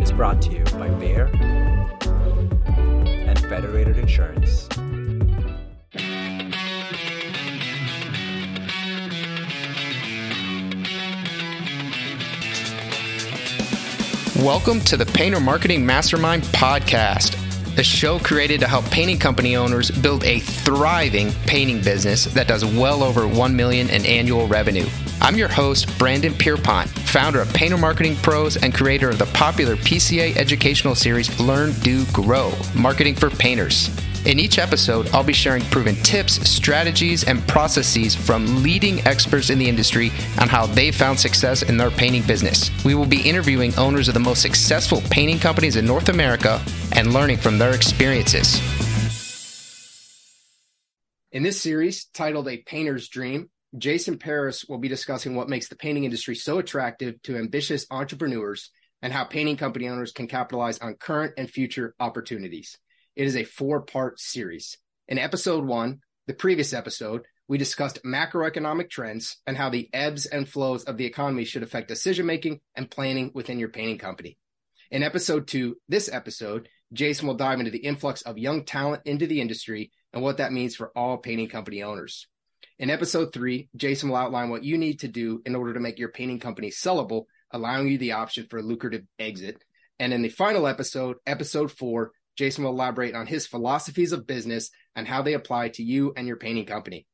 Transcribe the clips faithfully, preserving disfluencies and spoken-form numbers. is brought to you by Bayer and Federated Insurance. Welcome to the Painter Marketing Mastermind Podcast, the show created to help painting company owners build a thriving painting business that does well over one million dollars in annual revenue. I'm your host, Brandon Pierpont, founder of Painter Marketing Pros and creator of the popular P C A educational series, Learn, Do, Grow, Marketing for Painters. In each episode, I'll be sharing proven tips, strategies, and processes from leading experts in the industry on how they found success in their painting business. We will be interviewing owners of the most successful painting companies in North America and learning from their experiences. In this series, titled A Painter's Dream, Jason Paris will be discussing what makes the painting industry so attractive to ambitious entrepreneurs and how painting company owners can capitalize on current and future opportunities. It is a four-part series. In episode one, the previous episode, we discussed macroeconomic trends and how the ebbs and flows of the economy should affect decision-making and planning within your painting company. In episode two, this episode, Jason will dive into the influx of young talent into the industry and what that means for all painting company owners. In episode three, Jason will outline what you need to do in order to make your painting company sellable, allowing you the option for a lucrative exit. And in the final episode, episode four, Jason will elaborate on his philosophies of business and how they apply to you and your painting company.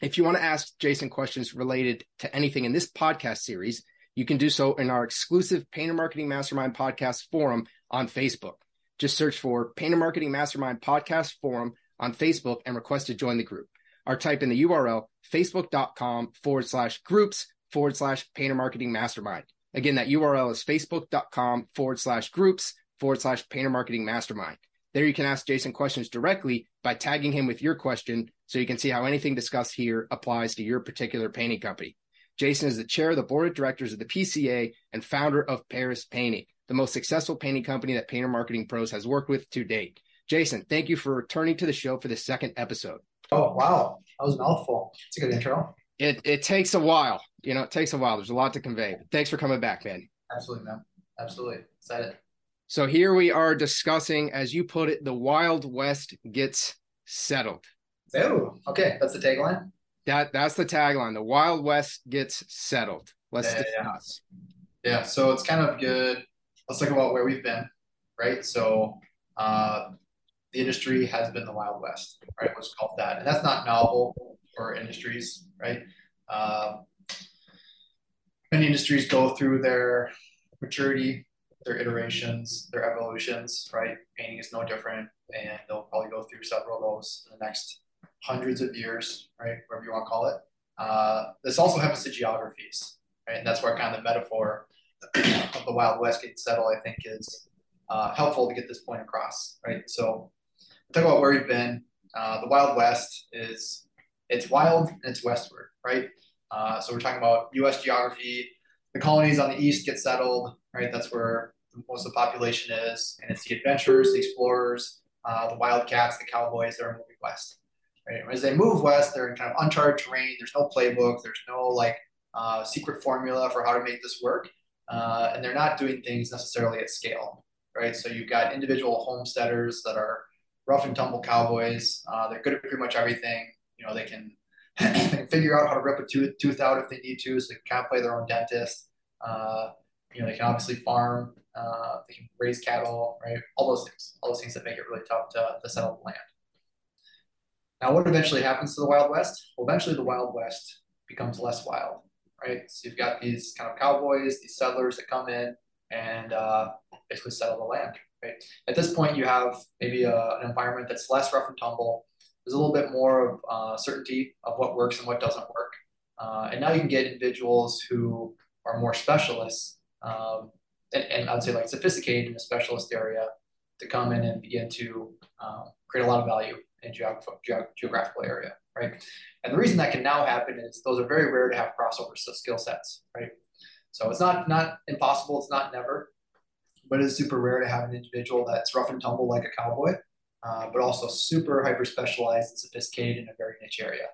If you want to ask Jason questions related to anything in this podcast series, you can do so in our exclusive Painter Marketing Mastermind Podcast Forum on Facebook. Just search for Painter Marketing Mastermind Podcast Forum on Facebook and request to join the group. Or type in the U R L, facebook.com forward slash groups forward slash Painter Marketing Mastermind. Again, that U R L is facebook.com forward slash groups forward slash Painter Marketing Mastermind. There you can ask Jason questions directly by tagging him with your question so you can see how anything discussed here applies to your particular painting company. Jason is the chair of the board of directors of the P C A and founder of Paris Painting, the most successful painting company that Painter Marketing Pros has worked with to date. Jason, thank you for returning to the show for the second episode. Oh, wow. That was a mouthful. It's a good intro. It it takes a while. You know, it takes a while. There's a lot to convey. Thanks for coming back, man. Absolutely, man. Absolutely. Excited. So here we are discussing, as you put it, the Wild West gets settled. Oh, okay. That's the tagline? That That's the tagline. The Wild West gets settled. Let's yeah, discuss. Yeah. yeah, so it's kind of good. Let's talk about where we've been, right? So uh, the industry has been the Wild West, right? What's called that. And that's not novel for industries, right? Uh, many industries go through their maturity, their iterations, their evolutions, right? Painting is no different, and they'll probably go through several of those in the next hundreds of years, right? Whatever you want to call it. Uh, this also happens to geographies, right? And that's where kind of the metaphor of the Wild West getting settled, I think, is uh, helpful to get this point across, right? So talk about where we've been. Uh, the Wild West is, it's wild and it's westward, right? Uh, so we're talking about U S geography. The colonies on the east get settled, right? That's where most of the population is. And it's the adventurers, the explorers, uh, the wildcats, the cowboys that are moving west, right? And as they move west, they're in kind of uncharted terrain. There's no playbook. There's no like uh, secret formula for how to make this work. Uh, and they're not doing things necessarily at scale, right? So you've got individual homesteaders that are rough and tumble cowboys. Uh, they're good at pretty much everything. You know, they can figure out how to rip a tooth, tooth out if they need to, so they can kind of play their own dentist. Uh, you know, they can obviously farm, uh, they can raise cattle, right? All those things, all those things that make it really tough to, to settle the land. Now, what eventually happens to the Wild West? Well, eventually the Wild West becomes less wild, right? So you've got these kind of cowboys, these settlers that come in and uh, basically settle the land, right? At this point, you have maybe a, an environment that's less rough and tumble. There's a little bit more of uh, certainty of what works and what doesn't work. Uh, and now you can get individuals who are more specialists um, and, and I would say like sophisticated in a specialist area to come in and begin to um, create a lot of value in geog geog geographical area, right? And the reason that can now happen is those are very rare to have crossover skill sets, right? So it's not, not impossible, it's not never, but it's super rare to have an individual that's rough and tumble like a cowboy, uh, but also super hyper-specialized and sophisticated in a very niche area,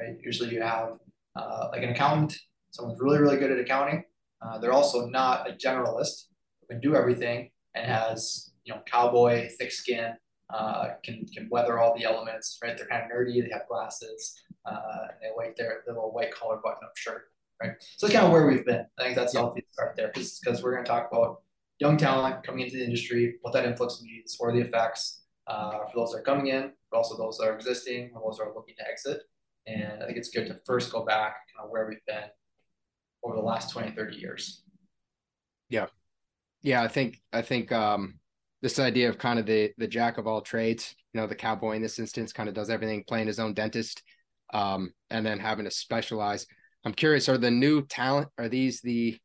right? Usually you have uh, like an accountant, someone's really, really good at accounting. Uh, they're also not a generalist who can do everything and has, you know, cowboy, thick skin, uh, can, can weather all the elements, right? They're kind of nerdy, they have glasses, uh, and they like their little white collar button up shirt, right? So that's kind of where we've been. I think that's healthy to start there, because we're going to talk about young talent coming into the industry, what that influx means, what are the effects uh, for those that are coming in, but also those that are existing, or those that are looking to exit. And I think it's good to first go back kind of where we've been over the last twenty, thirty years. Yeah. Yeah. I think, I think um, this idea of kind of the, the jack of all trades, you know, the cowboy in this instance kind of does everything, playing his own dentist, um, and then having to specialize. I'm curious, are the new talent, are these the,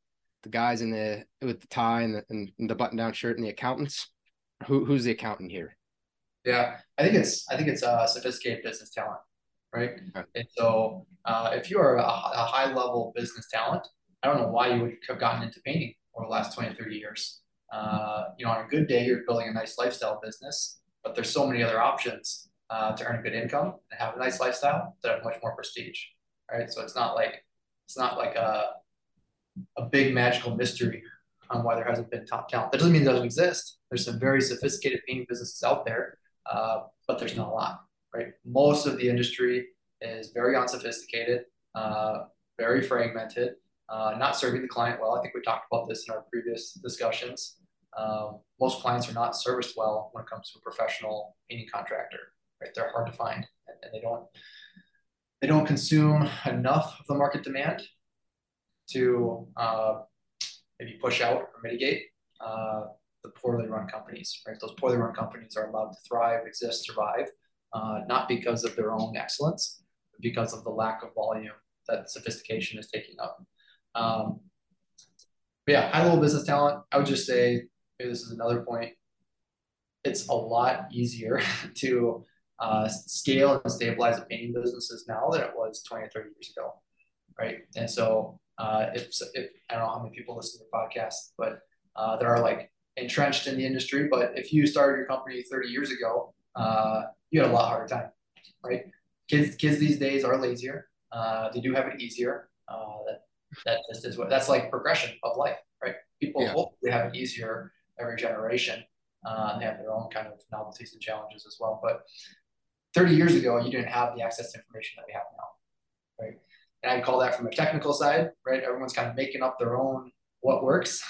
the guys in the, with the tie and the, and the button down shirt and the accountants? Who, who's the accountant here? Yeah, I think it's, I think it's a uh, sophisticated business talent. Right. Okay. And so uh, if you are a, a high level business talent, I don't know why you would have gotten into painting over the last twenty, thirty years. Uh, you know, on a good day, you're building a nice lifestyle business, but there's so many other options uh, to earn a good income and have a nice lifestyle that have much more prestige. Right. So it's not like it's not like a, a big magical mystery on why there hasn't been top talent. That doesn't mean it doesn't exist. There's some very sophisticated painting businesses out there, uh, but there's not a lot. Right. Most of the industry is very unsophisticated, uh, very fragmented, uh, not serving the client well. I think we talked about this in our previous discussions. Um, most clients are not serviced well when it comes to a professional painting contractor. Right, they're hard to find, and, and they don't they don't consume enough of the market demand to uh, maybe push out or mitigate uh, the poorly run companies. Right, those poorly run companies are allowed to thrive, exist, survive. Uh, not because of their own excellence, but because of the lack of volume that sophistication is taking up. Um, but yeah, high-level business talent, I would just say, maybe this is another point, it's a lot easier to uh, scale and stabilize the painting businesses now than it was twenty or thirty years ago, right? And so uh, if, if, I don't know how many people listen to the podcast, but uh, there are like entrenched in the industry, but if you started your company thirty years ago, uh, you had a lot harder time, right? Kids, kids these days are lazier. Uh, they do have it easier. Uh, that that this is what that's like progression of life, right? People yeah. hopefully have it easier every generation. Uh, and they have their own kind of novelties and challenges as well. But thirty years ago, you didn't have the access to information that we have now, right? And I'd call that from a technical side, right? Everyone's kind of making up their own what works.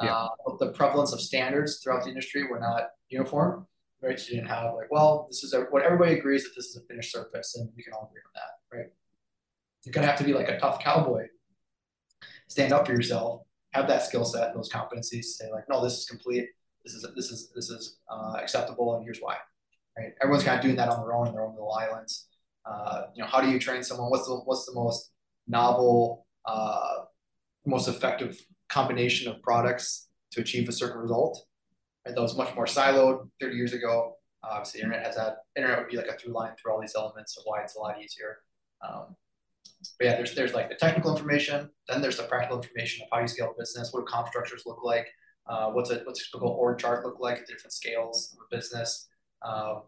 Yeah. Uh, the prevalence of standards throughout the industry were not uniform. Right, so you didn't have like, well, this is a, what everybody agrees that this is a finished surface, and we can all agree on that, right? You're gonna have to be like a tough cowboy, stand up for yourself, have that skill set, those competencies, say like, no, this is complete, this is this is this is uh, acceptable, and here's why, right? Everyone's kind of doing that on their own in their own little islands. Uh, you know, how do you train someone? What's the what's the most novel, uh, most effective combination of products to achieve a certain result? Right, that was much more siloed thirty years ago. Uh, obviously, the internet has that. Internet would be like a through line through all these elements of why it's a lot easier. Um, but yeah, there's there's like the technical information. Then there's the practical information of how you scale a business. What do comp structures look like? Uh, what's a what's a typical org chart look like at different scales of a business? Um,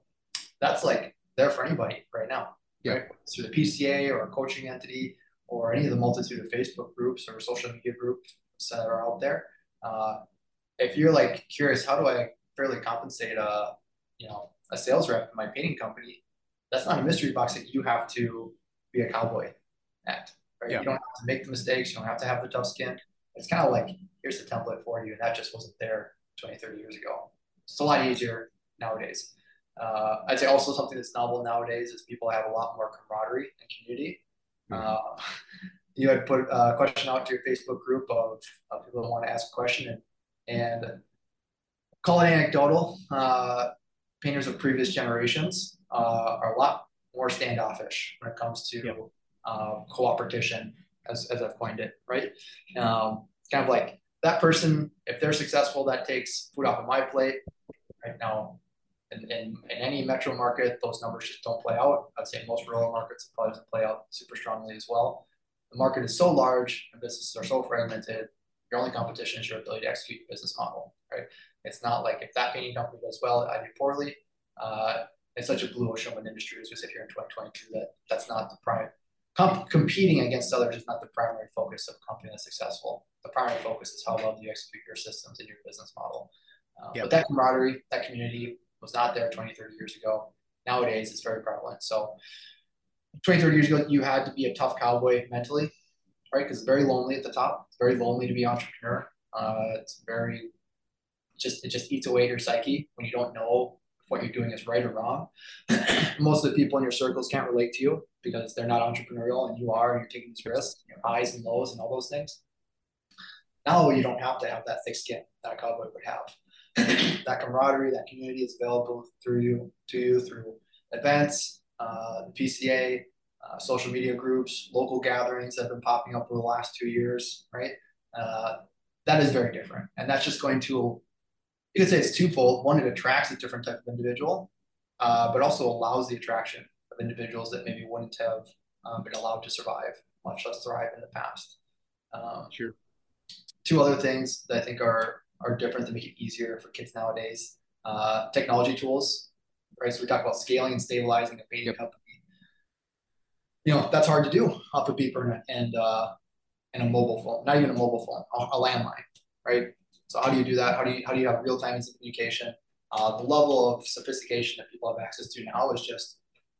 that's like there for anybody right now. Yeah. Right? Through the P C A or a coaching entity or any of the multitude of Facebook groups or social media groups that are out there. Uh, If you're like curious, how do I fairly compensate a, you know, a sales rep in my painting company? That's not a mystery box that you have to be a cowboy at, right? Yeah. You don't have to make the mistakes. You don't have to have the tough skin. It's kind of like, here's the template for you. And that just wasn't there twenty, thirty years ago. It's a lot easier nowadays. Uh, I'd say also something that's novel nowadays is people have a lot more camaraderie and community. Mm-hmm. uh, you had put a question out to your Facebook group of, of people who want to ask a question, and And call it anecdotal, uh, painters of previous generations uh, are a lot more standoffish when it comes to yep. uh, cooperation, as, as I've coined it, right? Um, kind of like that person, if they're successful, that takes food off of my plate. right now. In, in, in any metro market, those numbers just don't play out. I'd say most rural markets probably doesn't play out super strongly as well. The market is so large and businesses are so fragmented. Your only competition is your ability to execute your business model, right? It's not like if that painting company does well, I do poorly. Uh, it's such a blue ocean of an industry as we sit here in twenty twenty-two that that's not the prime. Com competing against others is not the primary focus of a company that's successful. The primary focus is how well do you execute your systems and your business model. Uh, yep. But that camaraderie, that community was not there twenty, thirty years ago. Nowadays, it's very prevalent. So twenty, thirty years ago, you had to be a tough cowboy mentally, right? Because it's very lonely at the top. It's very lonely to be an entrepreneur. Uh, it's very, just it just eats away at your psyche when you don't know what you're doing is right or wrong. Most of the people in your circles can't relate to you because they're not entrepreneurial and you are, and you're taking these risks, your highs and lows and all those things. Now you don't have to have that thick skin that a cowboy would have. That camaraderie, that community is available through you, to you through events, uh, the P C A, uh, social media groups, local gatherings that have been popping up over the last two years, right? Uh, that is very different. And that's just going to, you could say it's twofold. One, it attracts a different type of individual, uh, but also allows the attraction of individuals that maybe wouldn't have um, been allowed to survive, much less thrive in the past. Um, sure. Two other things that I think are are different that make it easier for kids nowadays: uh, technology tools, right? So we talk about scaling and stabilizing a painting yep. company. You know, that's hard to do off a beeper and uh, and a mobile phone. Not even a mobile phone, a, a landline, right? So how do you do that? How do you, how do you have real-time instant communication? Uh, the level of sophistication that people have access to now is just,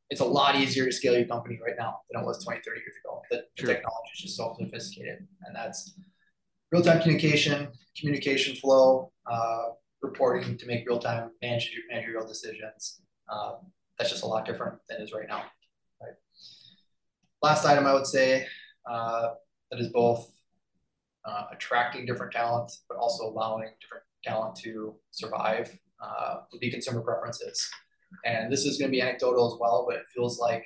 it's a lot easier to scale your company right now than it was twenty, thirty years ago. The, the sure. technology is just so sophisticated. And that's real-time communication, communication flow, uh, reporting to make real-time managerial decisions. Um, that's just a lot different than it is right now. Right? Last item I would say uh, that is both Uh, attracting different talent, but also allowing different talent to survive uh, would be consumer preferences. And this is going to be anecdotal as well, but it feels like,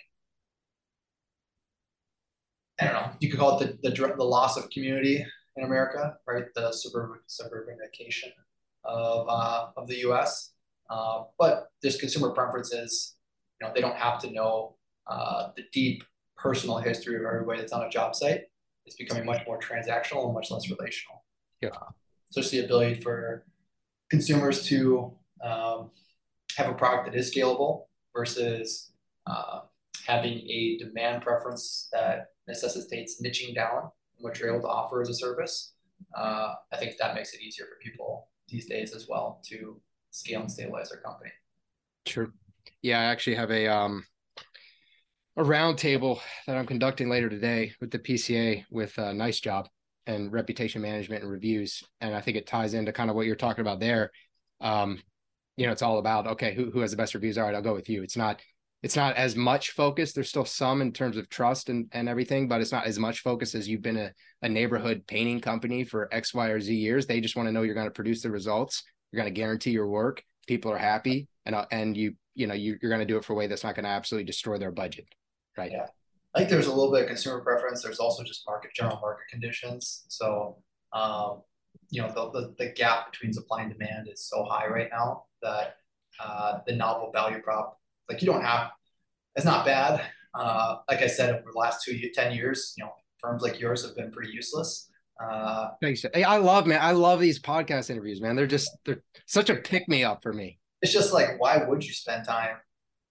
I don't know, you could call it the, the, the loss of community in America, right? The suburban, suburbanification of, uh, of the U S. Uh, but there's consumer preferences, you know, they don't have to know uh, the deep personal history of everybody that's on a job site. It's becoming much more transactional and much less relational. Yeah. Uh, so it's the ability for consumers to um, have a product that is scalable versus uh, having a demand preference that necessitates niching down, what you're able to offer as a service. Uh, I think that makes it easier for people these days as well to scale and stabilize their company. Sure. Yeah, I actually have a... Um... a round table that I'm conducting later today with the P C A with uh, Nice Job and reputation management and reviews. And I think it ties into kind of what you're talking about there. Um, you know, it's all about, okay, who, who has the best reviews? All right, I'll go with you. It's not, it's not as much focus. There's still some in terms of trust and, and everything, but it's not as much focus as you've been a, a neighborhood painting company for X, Y, or Z years. They just want to know you're going to produce the results. You're going to guarantee your work. People are happy. And, and you, you know, you, you're going to do it for a way that's not going to absolutely destroy their budget. Right. Yeah, I think there's a little bit of consumer preference. There's also just market general market conditions. So, um, you know, the, the, the gap between supply and demand is so high right now that uh, the novel value prop, like you don't have, it's not bad. Uh, like I said, over the last two, ten years, you know, firms like yours have been pretty useless. Uh, Thanks. Hey, I love, man. I love these podcast interviews, man. They're just, they're such a pick me up for me. It's just like, why would you spend time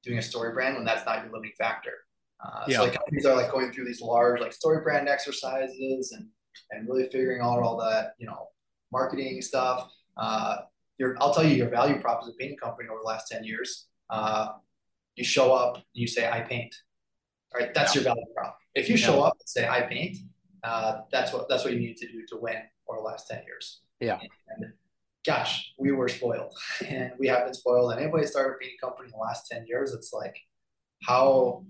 doing a story brand when that's not your limiting factor? Uh, yeah. So like companies are like going through these large like story brand exercises and and really figuring out all that, you know, marketing stuff. Uh, your I'll tell you your value prop as a painting company over the last ten years. Uh, you show up and you say I paint, all right? That's yeah. your value prop. If you yeah. show up and say I paint, uh, that's what that's what you need to do to win over the last ten years. Yeah. And, and gosh, we were spoiled, and we have been spoiled. And anybody started a painting company in the last ten years, it's like how.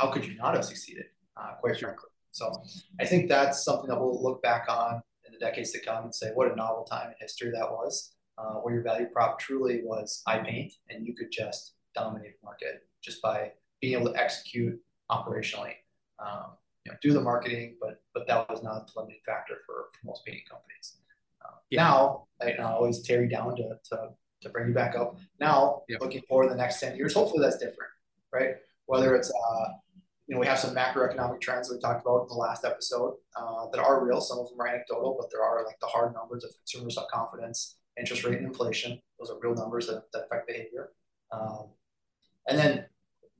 How could you not have succeeded, uh, quite frankly? So I think that's something that we'll look back on in the decades to come and say, what a novel time in history that was, uh, where your value prop truly was I paint, and you could just dominate the market just by being able to execute operationally, um, you know, do the marketing, but but that was not a limiting factor for, for most painting companies. Uh, yeah. Now, I, I always tear you down to, to to bring you back up. Now, yep. looking forward the next ten years, hopefully that's different, right? Whether it's, uh, you know, we have some macroeconomic trends that we talked about in the last episode uh, that are real. Some of them are anecdotal, but there are like the hard numbers of consumer self-confidence, interest rate, and inflation. Those are real numbers that, that affect behavior. Um, and then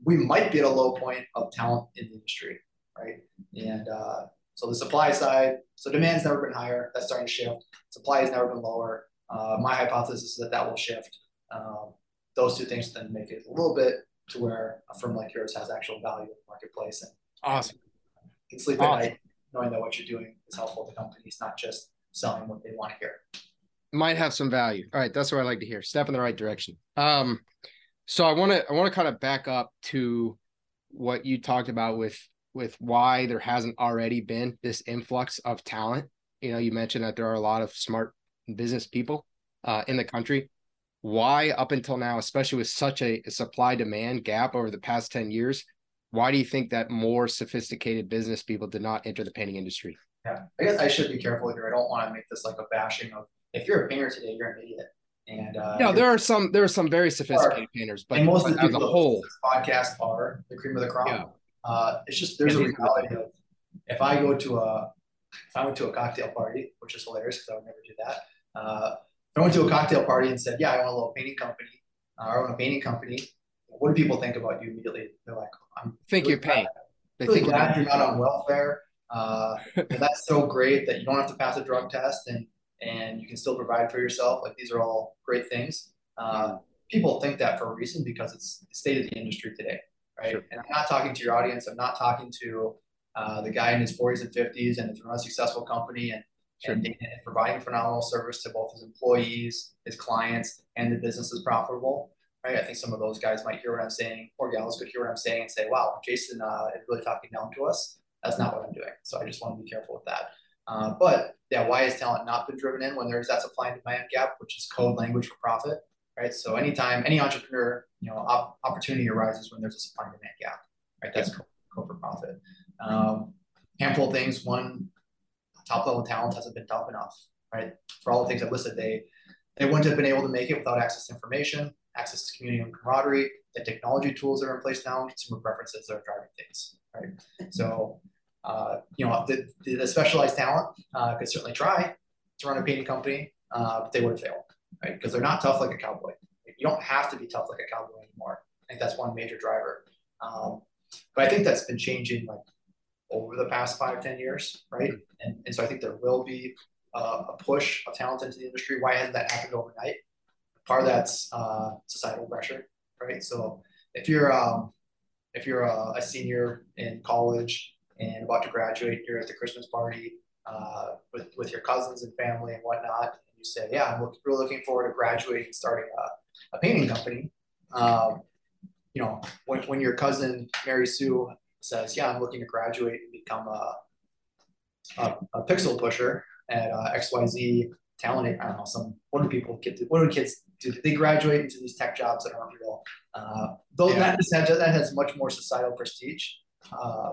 we might be at a low point of talent in the industry, right? And uh, so the supply side, so demand's never been higher. That's starting to shift. Supply has never been lower. Uh, my hypothesis is that that will shift. Um, those two things then make it a little bit to where a firm like yours has actual value in the marketplace. And awesome. You can sleep at awesome. night knowing that what you're doing is helpful to companies, not just selling what they want to hear. Might have some value. All right. That's what I like to hear. Step in the right direction. Um, so I want to, I want to kind of back up to what you talked about with, with why there hasn't already been this influx of talent. You know, you mentioned that there are a lot of smart business people uh, in the country. Why up until now, especially with such a, a supply demand gap over the past ten years, why do you think that more sophisticated business people did not enter the painting industry? Yeah, I guess I should be careful here. I don't want to make this like a bashing of, if you're a painter today, you're an idiot. And uh, no, there are some there are some very sophisticated are, painters, but and most but of the people as a whole, this podcast are the cream of the crop. Yeah. Uh, it's just there's yeah, a reality of if I go to a if I went to a cocktail party, which is hilarious because I would never do that. Uh, if I went to a cocktail party and said, "Yeah, I own a little painting company," uh, or "I own a painting company," what do people think about you immediately? They're like, "I'm think really you're glad. paid. They really think glad you're not on welfare. Uh, that's so great that you don't have to pass a drug test and." and you can still provide for yourself. Like, these are all great things. Uh, people think that for a reason because it's the state of the industry today, right? Sure. And I'm not talking to your audience. I'm not talking to uh, the guy in his forties and fifties and has run a successful company and, sure. and, and providing phenomenal service to both his employees, his clients, and the business is profitable, right? I think some of those guys might hear what I'm saying, or gals could hear what I'm saying and say, wow, Jason uh, is really talking down to us. That's not what I'm doing. So I just want to be careful with that. Uh, but yeah, why has talent not been driven in when there's that supply and demand gap, which is code language for profit, right? So anytime any entrepreneur, you know, op- opportunity arises when there's a supply and demand gap, right? That's yeah. code for profit. Um, handful of things. One, top level talent hasn't been tough enough, right? For all the things I've listed, they they wouldn't have been able to make it without access to information, access to community and camaraderie, the technology tools that are in place now, and consumer preferences that are driving things, right? So. Uh, you know, the, the specialized talent uh, could certainly try to run a painting company, uh, but they would have failed, right? Because they're not tough like a cowboy. You don't have to be tough like a cowboy anymore. I think that's one major driver. Um, but I think that's been changing like over the past five, ten years, right? And, and so I think there will be uh, a push of talent into the industry. Why hasn't that happened overnight? Part of that's uh, societal pressure, right? So if you're um, if you're a, a senior in college and about to graduate, you're at the Christmas party uh, with, with your cousins and family and whatnot, and you say, yeah, I'm look, really looking forward to graduating and starting a, a painting company. Um, you know, when, when your cousin, Mary Sue, says, yeah, I'm looking to graduate and become a, a, a pixel pusher at uh, X Y Z talent, I don't know, some, what do people get to, what do kids do? They graduate into these tech jobs that aren't real. Uh, though yeah. that, that has much more societal prestige. Uh,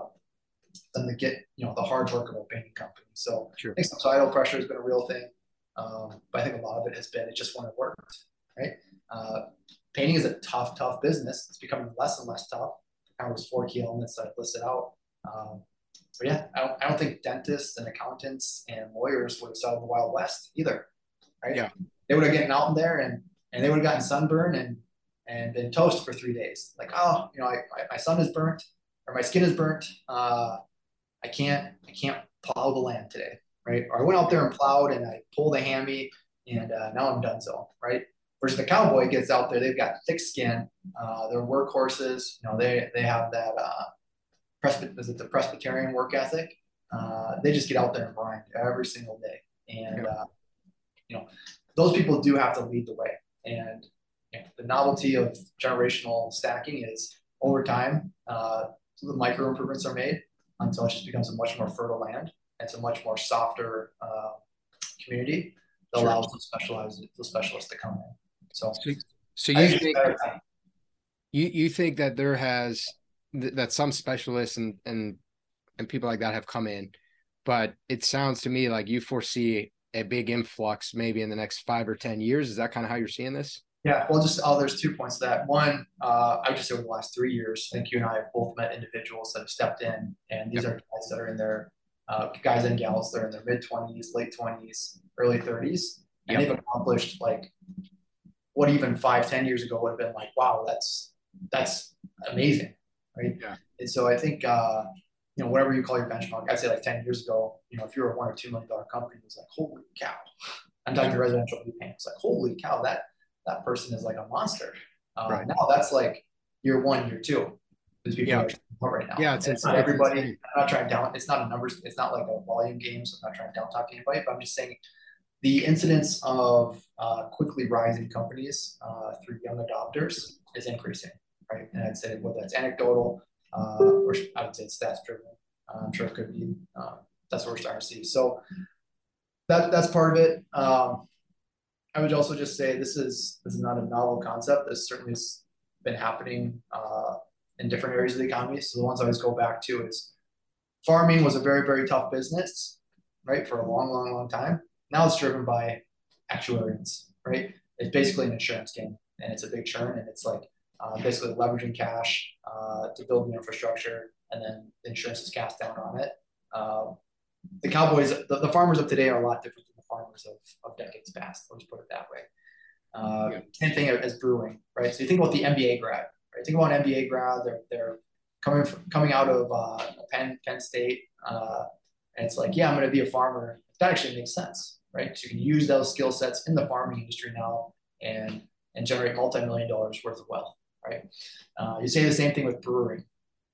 than to get, you know, the hard work of a painting company. So sure. I think societal pressure has been a real thing. Um, but I think a lot of it has been, it just won't have worked, right? Uh, painting is a tough, tough business. It's becoming less and less tough. Kind of those four key elements that I've listed out. Um, but yeah, I don't, I don't think dentists and accountants and lawyers would have started the Wild West either, right? Yeah. They would have gotten out in there and, and they would have gotten sunburn and, and been toast for three days. Like, oh, you know, I, I, my sun is burnt or my skin is burnt. Uh, I can't, I can't plow the land today, right? Or I went out there and plowed and I pulled a hammy and uh, now I'm done so, right? Versus the cowboy gets out there, they've got thick skin, uh, they're workhorses, you know, they, they have that, uh, Presby- is it the Presbyterian work ethic? Uh, they just get out there and grind every single day. And, uh, you know, those people do have to lead the way. And you know, the novelty of generational stacking is over time, uh, the micro improvements are made. Until it just becomes a much more fertile land. It's a much more softer uh, community that sure. allows the specialized the specialists to come in. So, so, so you think you you think that there has th- that some specialists and and and people like that have come in, but it sounds to me like you foresee a big influx maybe in the next five or ten years. Is that kind of how you're seeing this? Yeah, well, just oh, there's two points to that. One, uh, I just over the last three years, I think you and I have both met individuals that have stepped in, and these yep. are guys that are in their uh, guys and gals that are in their mid twenties, late twenties, early thirties, and yep. they've accomplished like what even five, ten years ago would have been like, wow, that's that's amazing, right? Yeah. And so I think uh, you know, whatever you call your benchmark, I'd say like ten years ago, you know, if you were a one or two million dollar company, it was like, holy cow. I'm talking to residential repaint. It's like, holy cow, that. that person is like a monster. Um, right. Now that's like year one, year two. Because people yeah. are right now. Yeah, it's, it's not it's, everybody. It's, I'm not trying down. It's not a numbers. It's not like a volume game. So I'm not trying to down talk anybody. But I'm just saying, the incidence of uh, quickly rising companies uh, through young adopters is increasing, right? And I'd say whether that's anecdotal uh, or I would say it's stats driven. Uh, I'm sure it could be. Uh, that's what we're starting to see. So that that's part of it. Um, I would also just say this is this is not a novel concept. This certainly has been happening uh, in different areas of the economy. So the ones I always go back to is farming was a very, very tough business, right? For a long, long, long time. Now it's driven by actuarians, right? It's basically an insurance game, and it's a big churn, and it's like uh, basically leveraging cash uh, to build the infrastructure, and then the insurance is cast down on it. Uh, the cowboys, the, the farmers of today are a lot different than farmers of, of decades past. Let's put it that way. Uh, yeah. Same thing as brewing, right? So you think about the M B A grad, right? Think about an M B A grad. They're they're coming from, coming out of uh, Penn Penn State, uh, and it's like, yeah, I'm going to be a farmer. That actually makes sense, right? So you can use those skill sets in the farming industry now, and and generate multi-million dollars worth of wealth, right? Uh, you say the same thing with brewing,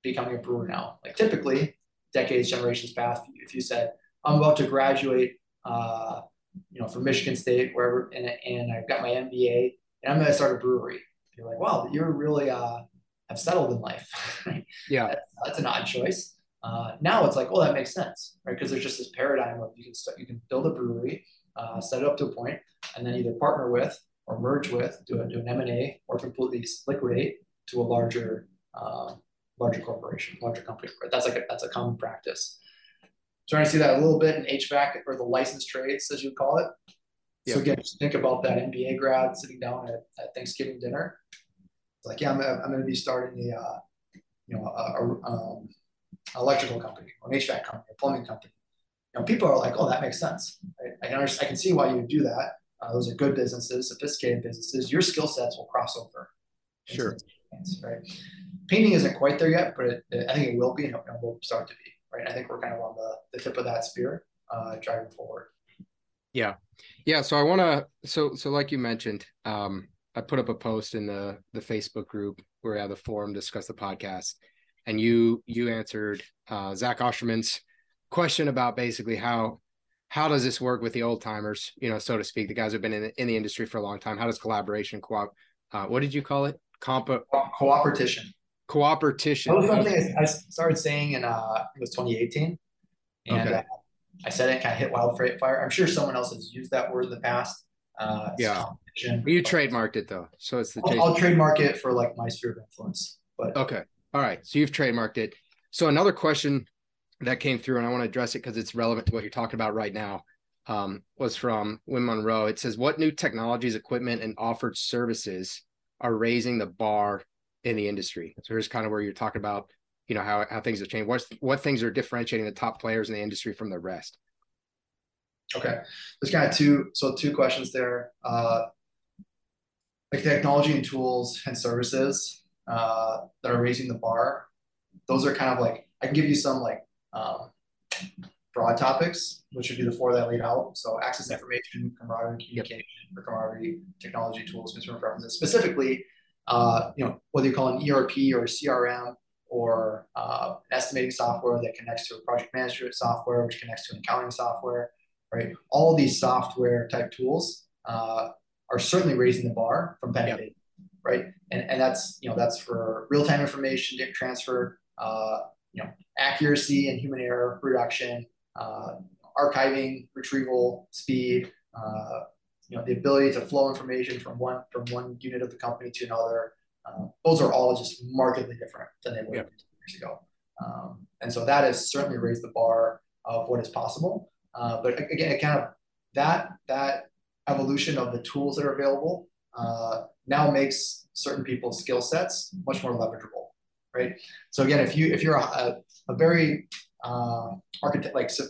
becoming a brewer now. Like typically, decades, generations past, if you said, I'm about to graduate, uh, you know, from Michigan State, wherever, and, and I've got my M B A, and I'm going to start a brewery. You're like, wow, you're really, uh, I've settled in life. Yeah. That's, that's an odd choice. Uh, now it's like, well, that makes sense, right? Because there's just this paradigm of you can start, you can build a brewery, uh, set it up to a point, and then either partner with or merge with, do, a, do an M and A, or completely liquidate to a larger, uh, larger corporation, larger company. Right? That's like a, that's a common practice. Trying to see that a little bit in H V A C, or the licensed trades, as you call it. Yeah. So again, just think about that M B A grad sitting down at, at Thanksgiving dinner. It's like, yeah, I'm, I'm going to be starting the, uh, you know, a, a, um, electrical company, or an H V A C company, a plumbing company. You know, people are like, oh, that makes sense. Right? I can understand, I can see why you would do that. Uh, those are good businesses, sophisticated businesses. Your skill sets will cross over. Sure. Right. Painting isn't quite there yet, but it, it, I think it will be, and it will start to be. Right. I think we're kind of on the, the tip of that spear, uh, driving forward. Yeah. Yeah. So I want to, so, so like you mentioned, um, I put up a post in the, the Facebook group where we have the forum, discuss the podcast, and you, you answered, uh, Zach Osterman's question about basically how, how does this work with the old timers, you know, so to speak, the guys who've been in the, in the industry for a long time. How does collaboration co-op, uh, what did you call it? Compo- Coopertition. Coopertition. That was something I, I started saying in uh, it was twenty eighteen, and okay. uh, I said it kind of hit wildfire. I'm sure someone else has used that word in the past. Uh, yeah, you trademarked it though, so it's the. I'll, I'll trademark it for like my sphere of influence. But okay, all right. So you've trademarked it. So another question that came through, and I want to address it because it's relevant to what you're talking about right now, um, was from Wim Monroe. It says, "What new technologies, equipment, and offered services are raising the bar in the industry?" So here's kind of where you're talking about, you know, how, how things have changed. What's, what things are differentiating the top players in the industry from the rest? Okay. There's kind of two, so two questions there. Uh, like technology and tools and services uh, that are raising the bar. Those are kind of like, I can give you some like um, broad topics, which would be the four that I laid out. So access to information, camaraderie, communication, yep. camaraderie, technology, tools, consumer preferences, specifically, Uh, you know, whether you call an E R P or a C R M or uh, an estimating software that connects to a project management software, which connects to an accounting software, right? All these software type tools uh, are certainly raising the bar from Penn State, right? And and that's, you know, that's for real-time information transfer, uh, you know, accuracy and human error reduction, uh, archiving, retrieval, speed, uh, you know, the ability to flow information from one from one unit of the company to another. Uh, those are all just markedly different than they were yeah. years ago. Um, and so that has certainly raised the bar of what is possible. Uh, but again, it kind of that that evolution of the tools that are available uh, now makes certain people's skill sets much more leverageable, right? So again, if you if you're a, a very uh, architect like so,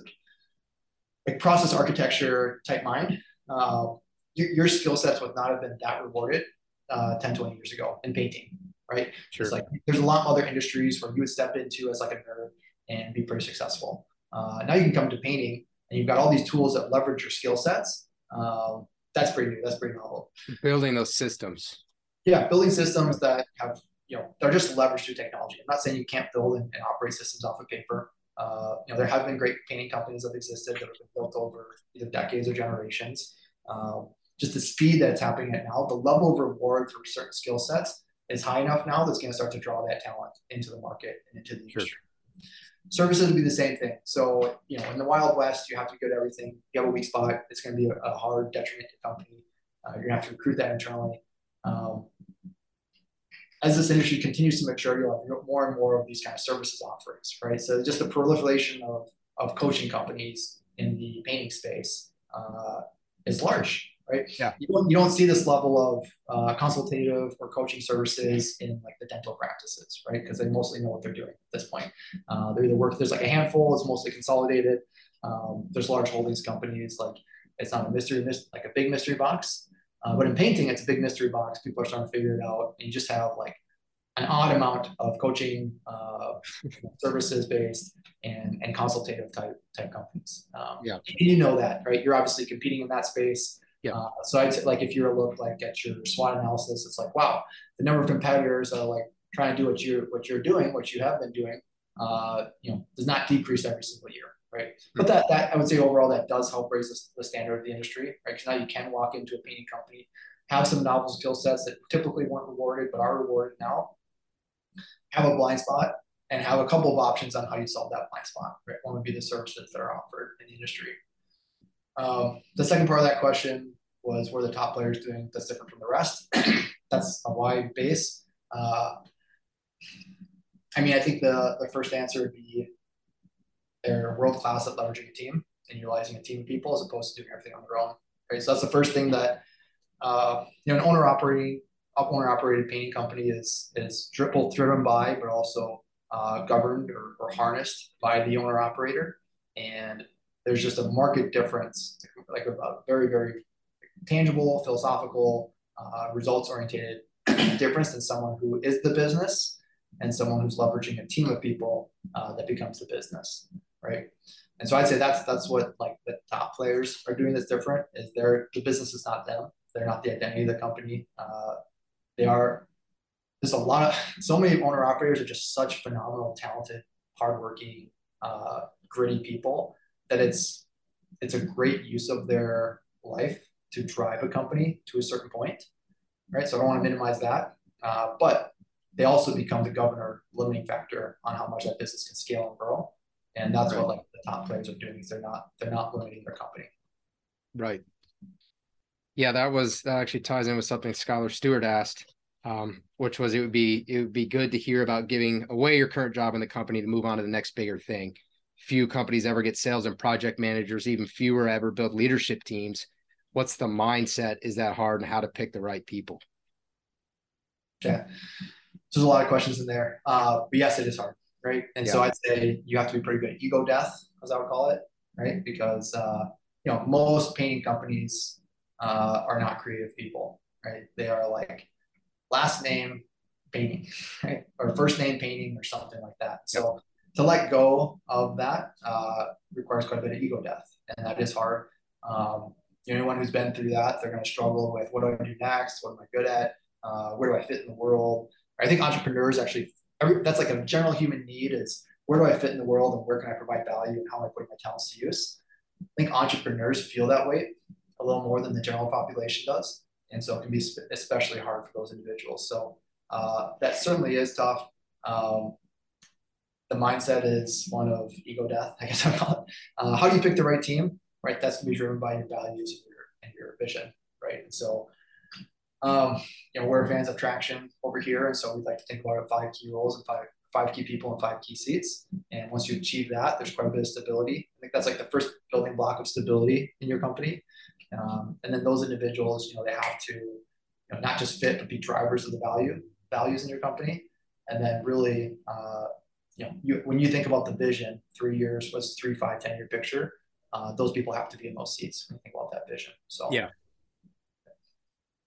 like process architecture type mind, uh, your, your skill sets would not have been that rewarded uh, ten, twenty years ago in painting, right? Sure. It's like there's a lot of other industries where you would step into as like a nerd and be pretty successful. Uh, now you can come to painting and you've got all these tools that leverage your skill sets. Uh, that's pretty new. That's pretty novel. Building those systems. Yeah, building systems that have, you know, they're just leveraged through technology. I'm not saying you can't build and, and operate systems off of paper. Uh, you know, there have been great painting companies that have existed that have been built over either decades or generations. Um, just the speed that's happening at now, the level of reward for certain skill sets is high enough now that's going to start to draw that talent into the market and into the industry. Sure. Services would be the same thing. So, you know, in the Wild West, you have to go to everything. You have a weak spot. It's going to be a, a hard detriment to the company. Uh, you're going to have to recruit that internally. Um, as this industry continues to mature, you'll have more and more of these kind of services offerings, right? So just the proliferation of, of coaching companies in the painting space uh, is large, right? Yeah. You don't, you don't see this level of uh, consultative or coaching services in like the dental practices, right? Because they mostly know what they're doing at this point. Uh, they're either work, there's like a handful, it's mostly consolidated. Um, there's large holdings companies, like it's not a mystery, like a big mystery box. Uh, but in painting, it's a big mystery box. People are starting to figure it out. And you just have like an odd amount of coaching uh, services-based and, and consultative type type companies. Um, yeah. And you know that, right? You're obviously competing in that space. Yeah. Uh, so I'd say, like, if you were to look like at your SWOT analysis, it's like, wow, the number of competitors that are like trying to do what you're, what you're doing, what you have been doing, uh, you know, does not decrease every single year. Right. But that, that I would say overall, that does help raise the, the standard of the industry, right? Because now you can walk into a painting company, have some novel skill sets that typically weren't rewarded, but are rewarded now, have a blind spot, and have a couple of options on how you solve that blind spot, right? One would be the services that are offered in the industry. Um, the second part of that question was, what are the top players doing that's different from the rest? That's a wide base. Uh, I mean, I think the, the first answer would be, they're world-class at leveraging a team and utilizing a team of people as opposed to doing everything on their own, right? So that's the first thing that, uh, you know, an owner-operating, owner-operated painting company is is triple driven by, but also uh, governed or, or harnessed by the owner-operator. And there's just a market difference, like a very, very tangible, philosophical, uh, results-oriented difference than someone who is the business and someone who's leveraging a team of people uh, that becomes the business. Right. And so I'd say that's, that's what like the top players are doing that's different, is they're, the business is not them. They're not the identity of the company. Uh, they are, there's a lot of, so many owner operators are just such phenomenal, talented, hardworking, uh, gritty people that it's, it's a great use of their life to drive a company to a certain point. Right. So I don't want to minimize that. Uh, but they also become the governor, limiting factor on how much that business can scale and grow. And that's right. What like the top players are doing, is they're not, they're not limiting their company. Right. Yeah, that was, that actually ties in with something Scholar Stewart asked, um, which was, it would be, it would be good to hear about giving away your current job in the company to move on to the next bigger thing. Few companies ever get sales and project managers, even fewer ever build leadership teams. What's the mindset? Is that hard, and how to pick the right people? Yeah. There's a lot of questions in there, uh, but yes, it is hard, right? And yeah. So I'd say you have to be pretty good at ego death, as I would call it, right? Because, uh, you know, most painting companies uh, are not creative people, right? They are like last name painting, right? Or first name painting or something like that. So to let go of that uh, requires quite a bit of ego death, and that is hard. Um, anyone who's been through that, they're going to struggle with, what do I do next? What am I good at? Uh, where do I fit in the world? I think entrepreneurs actually, every, that's like a general human need, is where do I fit in the world and where can I provide value and how am I putting my talents to use? I think entrepreneurs feel that way a little more than the general population does. And so it can be especially hard for those individuals. So uh, that certainly is tough. Um, the mindset is one of ego death, I guess I call it. Uh, how do you pick the right team, right? That's going to be driven by your values and your, and your vision, right? And so Um, you know, we're fans of Traction over here. And so we'd like to think about five key roles and five, five key people and five key seats. And once you achieve that, there's quite a bit of stability. I think that's like the first building block of stability in your company. Um, and then those individuals, you know, they have to, you know, not just fit, but be drivers of the value, values in your company. And then really, uh, you know, you, when you think about the vision, three years, what's three, five, ten year picture, uh, those people have to be in those seats when you think about that vision. So yeah,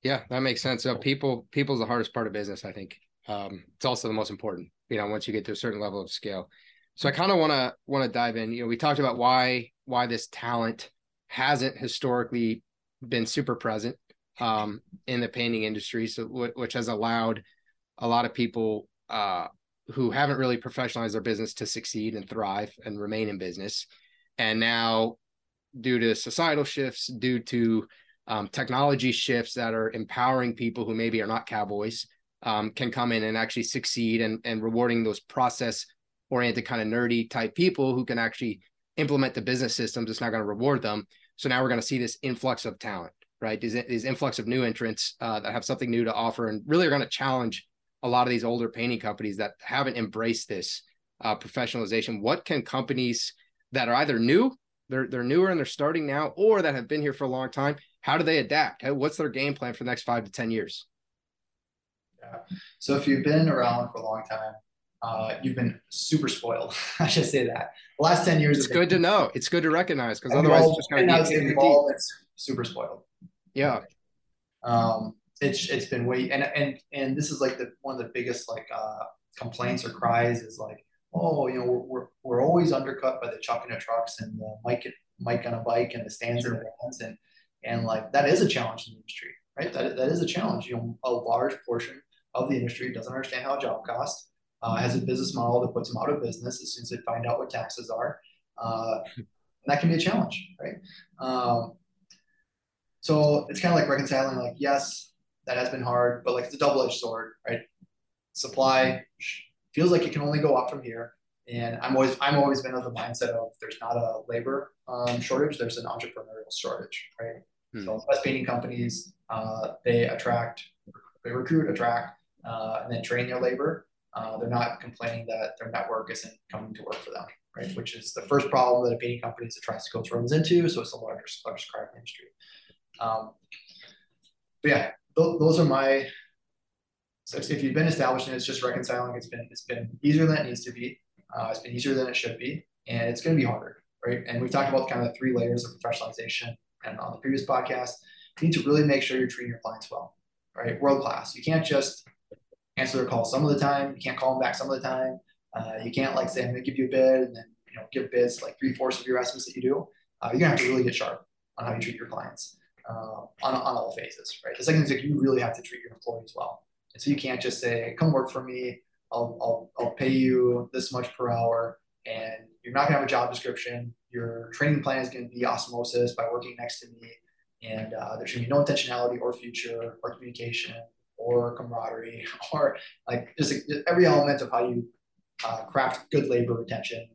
yeah, that makes sense. So people, people's the hardest part of business, I think. Um, it's also the most important, you know, once you get to a certain level of scale. So I kind of want to want to dive in. You know, we talked about why why this talent hasn't historically been super present um, in the painting industry, so which has allowed a lot of people uh, who haven't really professionalized their business to succeed and thrive and remain in business. And now, due to societal shifts, due to um, technology shifts that are empowering people who maybe are not cowboys, um, can come in and actually succeed, and and rewarding those process oriented, kind of nerdy type people who can actually implement the business systems. It's not going to reward them. So now we're going to see this influx of talent, right? These, these influx of new entrants uh, that have something new to offer, and really are going to challenge a lot of these older painting companies that haven't embraced this uh, professionalization. What can companies that are either new, they're, they're newer and they're starting now, or that have been here for a long time, how do they adapt? What's their game plan for the next five to ten years? Yeah. So if you've been around for a long time, Uh, you've been super spoiled. I should say that. The last ten years. It's good to know. It's good to recognize, because otherwise all, it's just going to be super spoiled. Yeah. Um, it's, it's been way. And, and, and this is like the, one of the biggest like uh, complaints or cries is like, oh, you know, we're, we're always undercut by the Chuckanut trucks and the Mike, Mike on a bike and the stands and vans. And, and like, that is a challenge in the industry, right? That, that is a challenge. You know, a large portion of the industry doesn't understand how a job costs. Uh, has a business model that puts them out of business as soon as they find out what taxes are. Uh, and that can be a challenge, right? Um, so it's kind of like reconciling, like, yes, that has been hard, but like it's a double-edged sword, right? Supply feels like it can only go up from here. And I'm always, I'm always been of the mindset of there's not a labor um, shortage, there's an entrepreneurial shortage, right? Hmm. So best painting companies, uh, they attract, they recruit, attract, uh, and then train their labor. Uh, they're not complaining that their network isn't coming to work for them, right? Which is the first problem that a painting company as a tricycle runs into. So it's the largest, largest crime industry. Um, but yeah, th those are my. So if you've been established and it's just reconciling, it's been it's been easier than it needs to be. Uh, it's been easier than it should be, and it's going to be harder, right? And we've talked about kind of the three layers of professionalization, and on the previous podcast, you need to really make sure you're treating your clients well, right? World class. You can't just answer their call some of the time. You can't call them back some of the time. Uh, you can't like say, I'm going to give you a bid, and then, you know, give bids like three fourths of your estimates that you do. Uh, you're going to have to really get sharp on how you treat your clients uh, on, on all phases, right? The second is like you really have to treat your employees well. And so you can't just say, come work for me. I'll, I'll, I'll pay you this much per hour. And you're not going to have a job description. Your training plan is going to be osmosis by working next to me. And uh, there should be no intentionality or future or communication or camaraderie, or like just every element of how you uh, craft good labor retention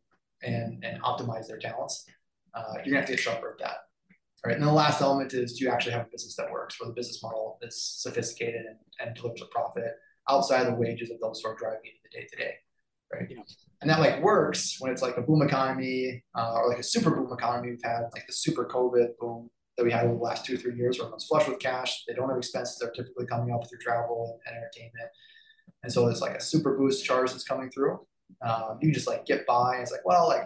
and, and optimize their talents. Uh, you're gonna have to get sharper at that. All right, and the last element is, do you actually have a business that works, where the business model is sophisticated and, and delivers a profit outside of the wages of those who are driving into the day-to-day, right? Yeah. And that like works when it's like a boom economy uh, or like a super boom economy we've had, like the super COVID boom that we had over the last two or three years, where everyone's flush with cash. They don't have expenses that are typically coming up through travel and entertainment. And so there's like a super boost charge that's coming through. Um, you just like get by. And it's like, well, like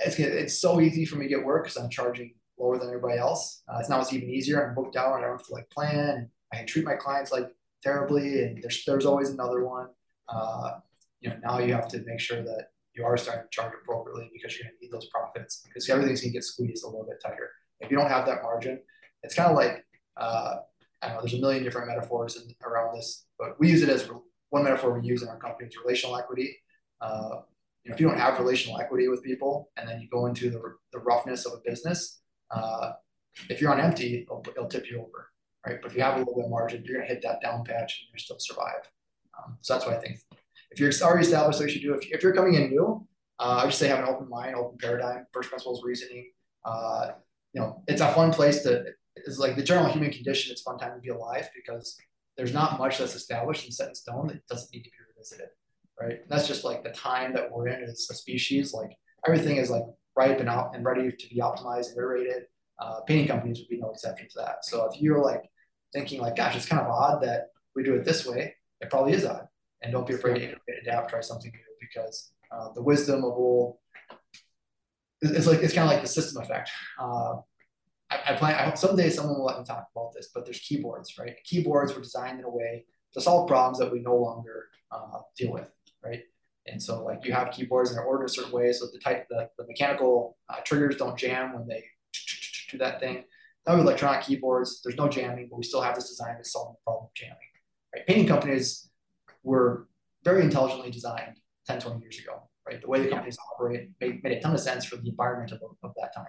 it's, it's so easy for me to get work because I'm charging lower than everybody else. Uh, it's now it's even easier. I'm booked out and I don't have to like plan. And I can treat my clients like terribly. And there's, there's always another one. Uh, you know, now you have to make sure that you are starting to charge appropriately, because you're going to need those profits, because everything's going to get squeezed a little bit tighter. If you don't have that margin, it's kind of like, uh, I don't know, there's a million different metaphors in, around this, but we use it as one metaphor we use in our company is relational equity. Uh, you know, if you don't have relational equity with people, and then you go into the, the roughness of a business, uh, if you're on empty, it'll, it'll tip you over, right? But if you have a little bit of margin, you're going to hit that down patch and you'll still survive. Um, so that's what I think. If you're already established, what you should do. If, if you're coming in new, uh, I would say have an open mind, open paradigm, first principles reasoning. Uh, You know, it's a fun place to, it's like the general human condition, it's a fun time to be alive, because there's not much that's established and set in stone that doesn't need to be revisited, right? And that's just like the time that we're in as a species. Like everything is like ripe and out and ready to be optimized and iterated. Uh, painting companies would be no exception to that. So if you're like thinking like, gosh, it's kind of odd that we do it this way. It probably is odd. And don't be afraid to innovate, adapt, try something new, because uh, the wisdom of old, it's like, it's kind of like the system effect. Uh, I, I plan, I hope someday someone will let me talk about this, but there's keyboards, right? Keyboards were designed in a way to solve problems that we no longer uh, deal with, right? And so like you have keyboards and they're ordered a certain way. So the type, the, the mechanical uh, triggers don't jam when they do that thing. Now with electronic keyboards, there's no jamming, but we still have this design to solve the problem of jamming, right? Painting companies were very intelligently designed ten, twenty years ago, right? The way the companies operate made, made a ton of sense for the environment of, of that time.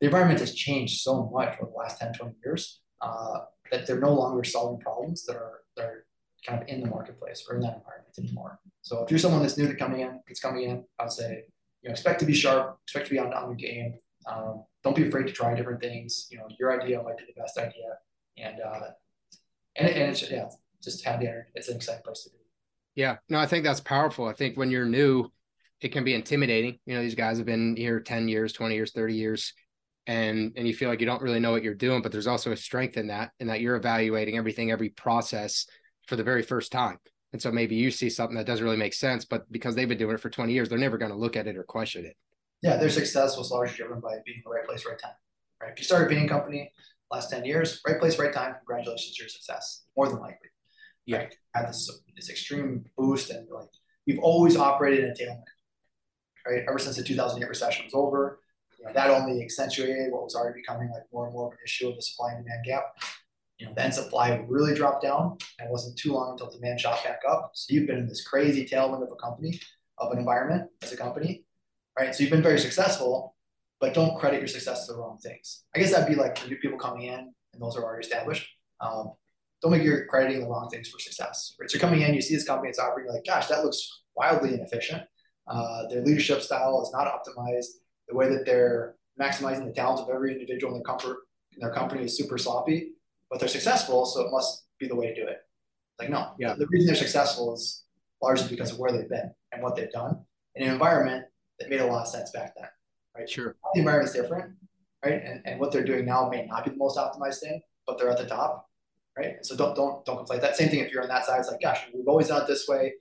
The environment has changed so much over the last ten, twenty years uh, that they're no longer solving problems that are, that are kind of in the marketplace or in that environment anymore. So if you're someone that's new to coming in, that's coming in, I'd say, you know, expect to be sharp, expect to be on, on your game. Um, don't be afraid to try different things. You know, your idea might be the best idea. And, uh, and, and it's, yeah, just have the energy. It's an exciting place to be. Yeah, no, I think that's powerful. I think when you're new, it can be intimidating. You know, these guys have been here ten years, twenty years, thirty years. And, and you feel like you don't really know what you're doing, but there's also a strength in that, in that you're evaluating everything, every process for the very first time. And so maybe you see something that doesn't really make sense, but because they've been doing it for twenty years, they're never going to look at it or question it. Yeah, their success was largely driven by being in the right place, right time. Right? If you start a painting company last ten years, right place, right time, congratulations, your success, more than likely. Yeah. Right? Had this, this extreme boost, and like we've always operated in a tailwind, right? Ever since the two thousand eight recession was over, you know, that only accentuated what was already becoming like more and more of an issue of the supply and demand gap. You know, then supply really dropped down, and it wasn't too long until demand shot back up. So you've been in this crazy tailwind of a company, of an environment as a company. Right? So you've been very successful, but don't credit your success to the wrong things. I guess that'd be like for new people coming in, and those are already established. Um, don't make your crediting the wrong things for success. Right? So you're coming in, you see this company, it's operating like, gosh, that looks wildly inefficient. Uh, their leadership style is not optimized. The way that they're maximizing the talents of every individual in their comfort in their company is super sloppy, but they're successful, so it must be the way to do it. Like, no, yeah. The reason they're successful is largely because of where they've been and what they've done in an environment that made a lot of sense back then, right? Sure. The environment's different, right? And, and what they're doing now may not be the most optimized thing, but they're at the top, right? And so don't don't don't conflate that. Same thing if you're on that side. It's like, gosh, we've always done it this way.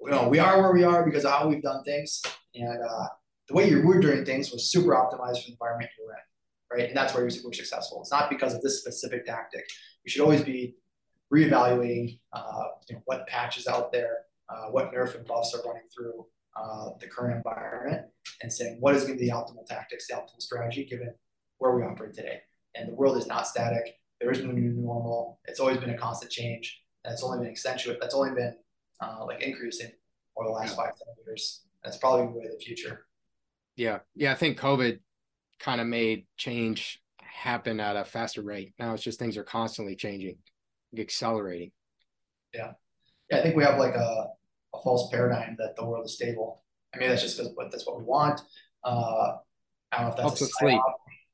You know, we are where we are because of how we've done things, and uh, the way you were doing things was super optimized for the environment you were in, right? And that's where you were successful. It's not because of this specific tactic. You should always be reevaluating uh, you know, what patch is out there, uh, what nerf and buffs are running through Uh, the current environment, and saying what is going to be the optimal tactics, the optimal strategy, given where we operate today. And the world is not static. There is no new normal. It's always been a constant change. And it's only been accentuated. That's only been uh, like increasing over the last five, ten years. That's probably the way of the future. Yeah. Yeah. I think COVID kind of made change happen at a faster rate. Now it's just things are constantly changing, accelerating. Yeah. Yeah. I think we have like a, a false paradigm that the world is stable. I mean, that's just because that's what we want. Uh, I don't know if that's a psyop.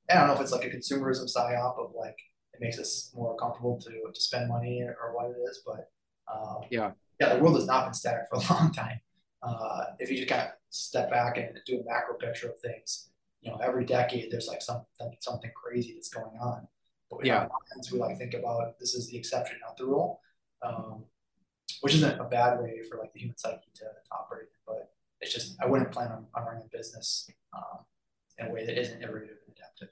I don't know if it's like a consumerism psyop of like, it makes us more comfortable to, to spend money or what it is. But um, yeah, yeah, the world has not been static for a long time. Uh, if you just kind of step back and do a macro picture of things, you know, every decade there's like some, something crazy that's going on. But we yeah. have we like think about this is the exception, not the rule. Um, which isn't a bad way for like the human psyche to, to operate, but it's just, I wouldn't plan on, on running a business um, in a way that isn't iterative and adaptive.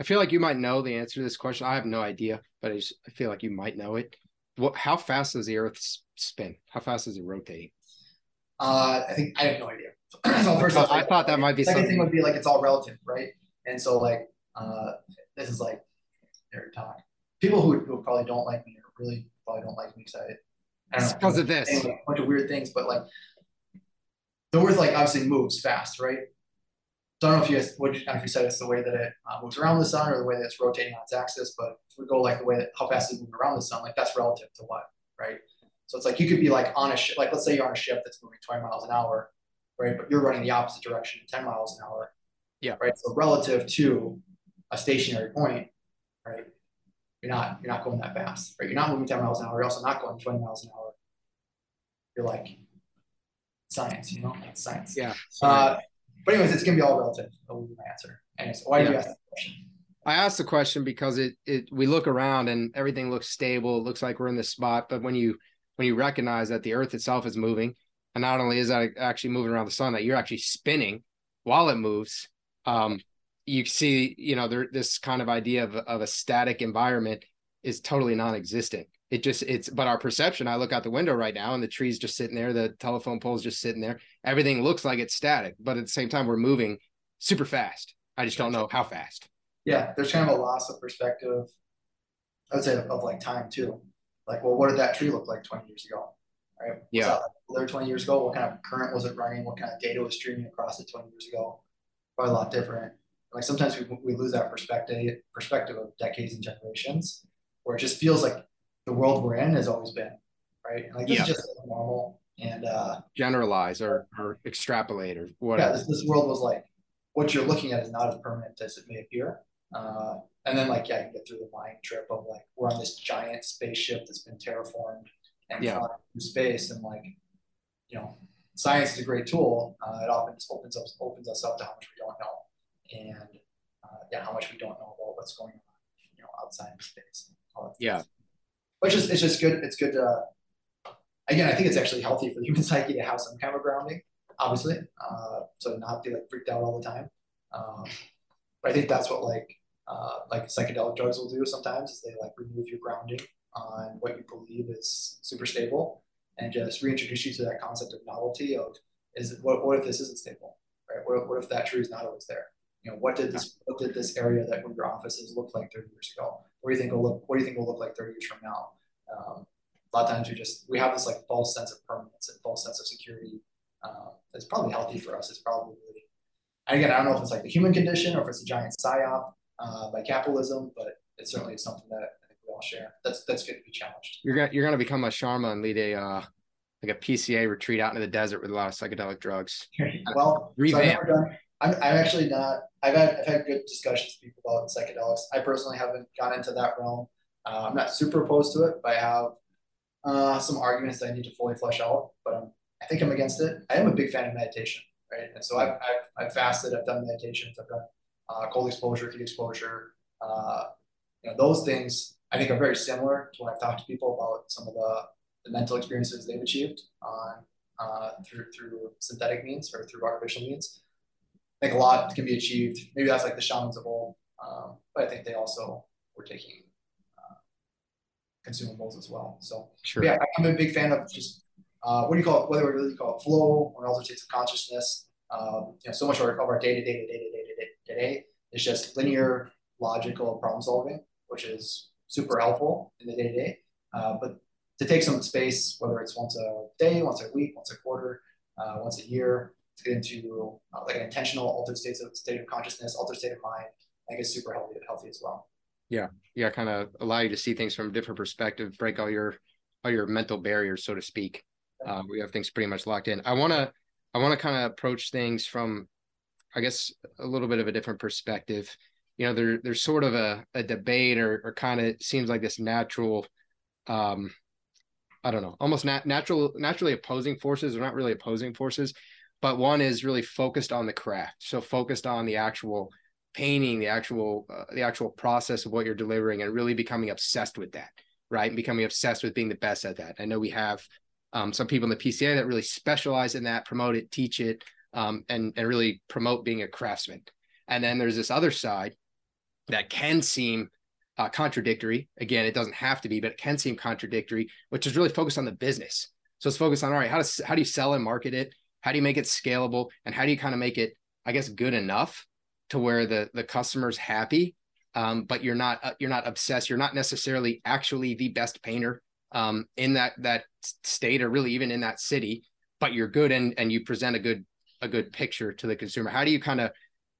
I feel like you might know the answer to this question. I have no idea, but I, just, I feel like you might know it. What, how fast does the earth spin? How fast is it rotating? Uh, I think, I have no idea. So first off, I like, thought that might be something. Second thing would be like, it's all relative, right? And so like, uh, this is like, their talk. People who, who probably don't like me or really probably don't like me, so I, I don't know, because of this, like a bunch of weird things, but like the earth, like obviously moves fast, right? So I don't know if you guys, what you, if you said it's the way that it uh, moves around the sun or the way that it's rotating on its axis, but if we go like the way that how fast it's moving around the sun, like that's relative to what, right? So it's like you could be like on a ship, like let's say you're on a ship that's moving twenty miles an hour, right? But you're running the opposite direction, ten miles an hour, yeah, right? So relative to a stationary point, right? You're not, you're not going that fast, right? You're not moving ten miles an hour. You're also not going twenty miles an hour. You're like science, you know, it's science. Yeah. Uh, but anyways, it's going to be all relative. That would be my answer. Anyways, why yeah. did you ask that question? I asked the question because it it we look around and everything looks stable. It looks like we're in this spot, but when you when you recognize that the Earth itself is moving, and not only is that actually moving around the sun, that you're actually spinning while it moves, um, you see, you know, there, this kind of idea of of a static environment is totally non-existent. It just it's but our perception. I look out the window right now, and the tree's just sitting there, the telephone pole's just sitting there. Everything looks like it's static, but at the same time, we're moving super fast. I just don't know how fast. Yeah, there's kind of a loss of perspective, I would say, of like time too. Like, well, what did that tree look like twenty years ago? Right? Yeah. Like there twenty years ago, what kind of current was it running? What kind of data was streaming across it twenty years ago? Probably a lot different. Like sometimes we, we lose that perspective perspective of decades and generations, where it just feels like the world we're in has always been, right? And like this yeah. is just like normal and uh, generalize or or extrapolate or whatever. Yeah, this, this world was like what you're looking at is not as permanent as it may appear. Uh, and then like, yeah, you get through the mind trip of like, we're on this giant spaceship that's been terraformed and yeah. flying through space. And like, you know, science is a great tool. Uh, it often just opens up, opens us up to how much we don't know and, uh, yeah, how much we don't know about what's going on, you know, outside of space. And all that yeah. Which is, it's just good. It's good to, again, I think it's actually healthy for the human psyche to have some kind of grounding, obviously. Uh, so not be like freaked out all the time. Um, but I think that's what like, Uh, like psychedelic drugs will do sometimes is they like remove your grounding on what you believe is super stable and just reintroduce you to that concept of novelty of is what, what if this isn't stable, right? What, what if that tree is not always there? You know, what did this, what did this area that your offices look like thirty years ago? What do you think will look, what do you think will look like thirty years from now? Um, a lot of times we just, we have this like false sense of permanence and false sense of security. Um, that's probably healthy for us. It's probably, and again, I don't know if it's like the human condition or if it's a giant psyop. Uh, by capitalism, but it certainly is something that I think we all share. That's that's good to be challenged. You're gonna you're gonna become a Sharma and lead a uh, like a P C A retreat out into the desert with a lot of psychedelic drugs. Well, so I've never done, I'm I'm actually not. I've had I've had good discussions with people about psychedelics. I personally haven't gone into that realm. Uh, I'm not super opposed to it, but I have uh, some arguments that I need to fully flesh out. But I'm, I think I'm against it. I am a big fan of meditation, right? And so I've I've, I've fasted. I've done meditations. I've done Uh, cold exposure, heat exposure, uh, you know, those things I think are very similar to when I've talked to people about some of the, the mental experiences they've achieved on uh, through through synthetic means or through artificial means. I think a lot can be achieved. Maybe that's like the shamans of old, um, but I think they also were taking uh, consumables as well. So sure. Yeah, I'm a big fan of just uh, what do you call it? Whether we really call it flow or altered states of consciousness. Um, you know, so much of our, of our day to day to day to day. Today is just linear, logical problem solving, which is super helpful in the day to day. Uh, but to take some space, whether it's once a day, once a week, once a quarter, uh, once a year, to get into uh, like an intentional altered state of state of consciousness, altered state of mind, I think is super healthy, healthy as well. Yeah, yeah, kind of allow you to see things from a different perspective, break all your all your mental barriers, so to speak. Yeah. Uh, we have things pretty much locked in. I wanna I wanna kind of approach things from, I guess, a little bit of a different perspective. You know, there, there's sort of a, a debate or, or kind of seems like this natural, um, I don't know, almost nat- natural, naturally opposing forces, or not really opposing forces, but one is really focused on the craft. So focused on the actual painting, the actual, uh, the actual process of what you're delivering and really becoming obsessed with that, right? And becoming obsessed with being the best at that. I know we have um, some people in the P C A that really specialize in that, promote it, teach it, Um, and, and really promote being a craftsman. And then there's this other side that can seem uh, contradictory. Again, it doesn't have to be, but it can seem contradictory, which is really focused on the business. So it's focused on, all right, how, to, how do you sell and market it? How do you make it scalable? And how do you kind of make it, I guess, good enough to where the, the customer's happy, um, but you're not uh, you're not obsessed. You're not necessarily actually the best painter um, in that, that state or really even in that city, but you're good and, and you present a good a good picture to the consumer. How do you kind of,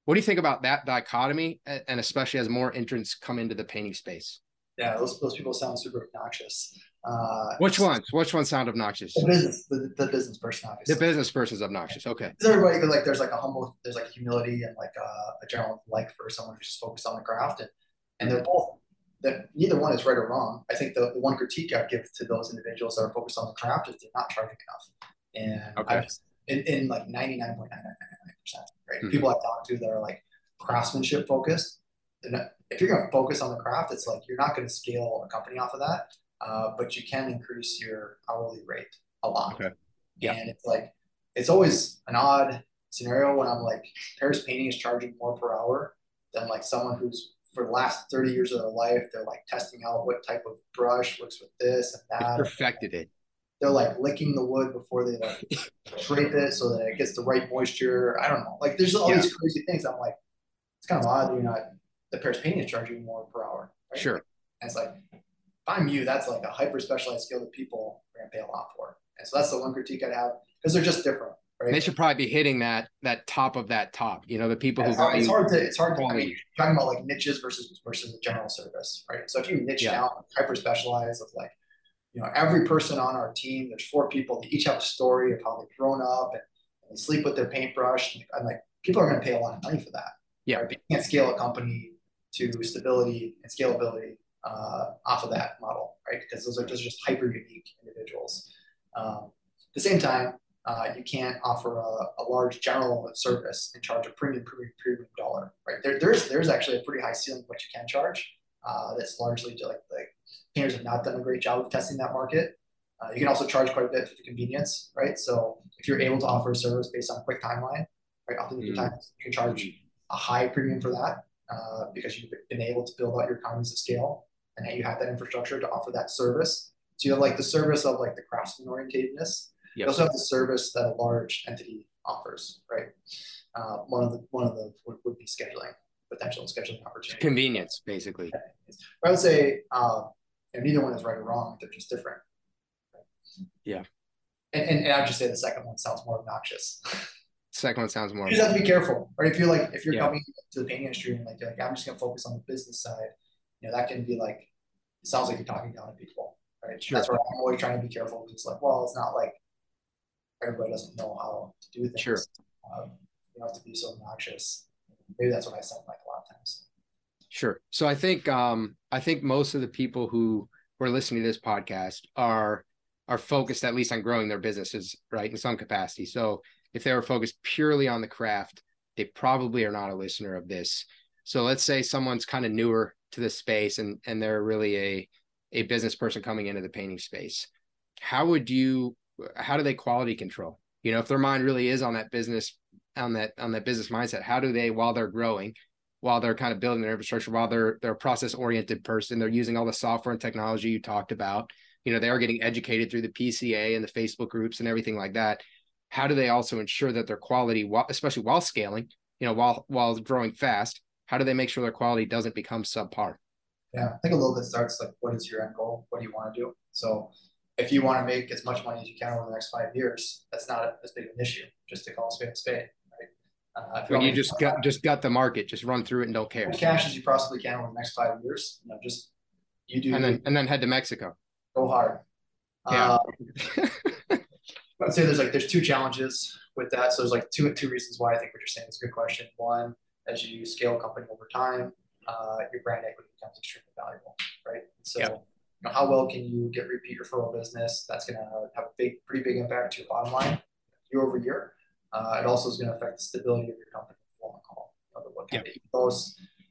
what do you think about that dichotomy? And especially as more entrants come into the painting space. Yeah. Those, those people sound super obnoxious. Uh, which ones, which ones sound obnoxious? The business, the, the business person, obviously. The business person's obnoxious. Okay. Everybody, like, there's like a humble, there's like humility and like a, a general like for someone who's just focused on the craft, and, and they're both, they're, neither one is right or wrong. I think the, the one critique I give to those individuals that are focused on the craft is they're not charging enough. And okay. I just, In, in like ninety-nine point nine nine nine nine percent, right? Mm-hmm. People I've talked to that are like craftsmanship focused, they're not, if you're going to focus on the craft, it's like you're not going to scale a company off of that, uh, but you can increase your hourly rate a lot. Okay. Yeah. And it's like, it's always an odd scenario when I'm like, Paris Painting is charging more per hour than like someone who's for the last thirty years of their life, they're like testing out what type of brush works with this and that. It's perfected it. They're like licking the wood before they like scrape it so that it gets the right moisture. I don't know. Like there's all yeah. these crazy things. I'm like, it's kind of odd that you're not, the Paris Painting is charging more per hour. Right? Sure. And it's like, if I'm you, that's like a hyper specialized skill that people are going to pay a lot for. And so that's the one critique I'd have, because they're just different. Right? They should probably be hitting that that top of that top. You know, the people yeah, who it's hard to it's hard to I mean, you're talking about like niches versus versus the general service, right? So if you niche yeah. down, hyper specialize of like, you know, every person on our team, there's four people, they each have a story of how they've grown up and, and they sleep with their paintbrush. And I'm like, people are gonna pay a lot of money for that. Yeah. Right? But you can't scale a company to stability and scalability uh, off of that model, right? Because those are just, just hyper unique individuals. Um, at the same time, Uh, you can't offer a, a large general service and charge a premium, premium, premium dollar, right? There, there's there's actually a pretty high ceiling what you can charge. Uh, that's largely like like painters have not done a great job of testing that market. Uh, you can also charge quite a bit for the convenience, right? So if you're able to offer a service based on quick timeline, right, often mm-hmm. times you can charge a high premium for that uh, because you've been able to build out your economies of scale and that you have that infrastructure to offer that service. So you have like the service of like the craftsman orientedness. Yep. You also have the service that a large entity offers, right? Uh, one of the one of the would, would be scheduling, potential scheduling opportunity. Convenience, basically. But I would say uh, and neither one is right or wrong. They're just different. Right? Yeah. And, and, and I would just say the second one sounds more obnoxious. Second one sounds more. You just have to be careful, right? If you're like if you're yeah. coming to the painting industry and like you're like I'm just going to focus on the business side, you know that can be like it sounds like you're talking down to people, right? Sure. That's where I'm always trying to be careful because it's like well it's not like everybody doesn't know how to do things. Sure. Um, you don't have to be so obnoxious. Maybe that's what I sound like a lot of times. Sure. So I think um, I think most of the people who were listening to this podcast are are focused at least on growing their businesses, right, in some capacity. So if they were focused purely on the craft, they probably are not a listener of this. So let's say someone's kind of newer to this space and and they're really a a business person coming into the painting space. How would you How do they quality control? You know, if their mind really is on that business, on that on that business mindset, how do they, while they're growing, while they're kind of building their infrastructure, while they're they're a process-oriented person, they're using all the software and technology you talked about. You know, they are getting educated through the P C A and the Facebook groups and everything like that. How do they also ensure that their quality, especially while scaling, you know, while while growing fast, how do they make sure their quality doesn't become subpar? Yeah, I think a little bit starts like, what is your end goal? What do you want to do? So if you want to make as much money as you can over the next five years, that's not a, as big of an issue. Just to call a spade a spade, right? Uh, if when you, you just got just got the market, just run through it and don't care. As much cash as you possibly can over the next five years, you know, just you do. And then and then head to Mexico. Go hard. Yeah. Uh, I'd say there's like there's two challenges with that. So there's like two two reasons why I think what you're saying is a good question. One, as you scale a company over time, uh, your brand equity becomes extremely valuable, right? So. Yeah. You know, how well can you get repeat referral business? That's going to have a big, pretty big impact to your bottom line year over year. Uh, it also is going to affect the stability of your company for the long haul. You know, what kind yep. of ethos?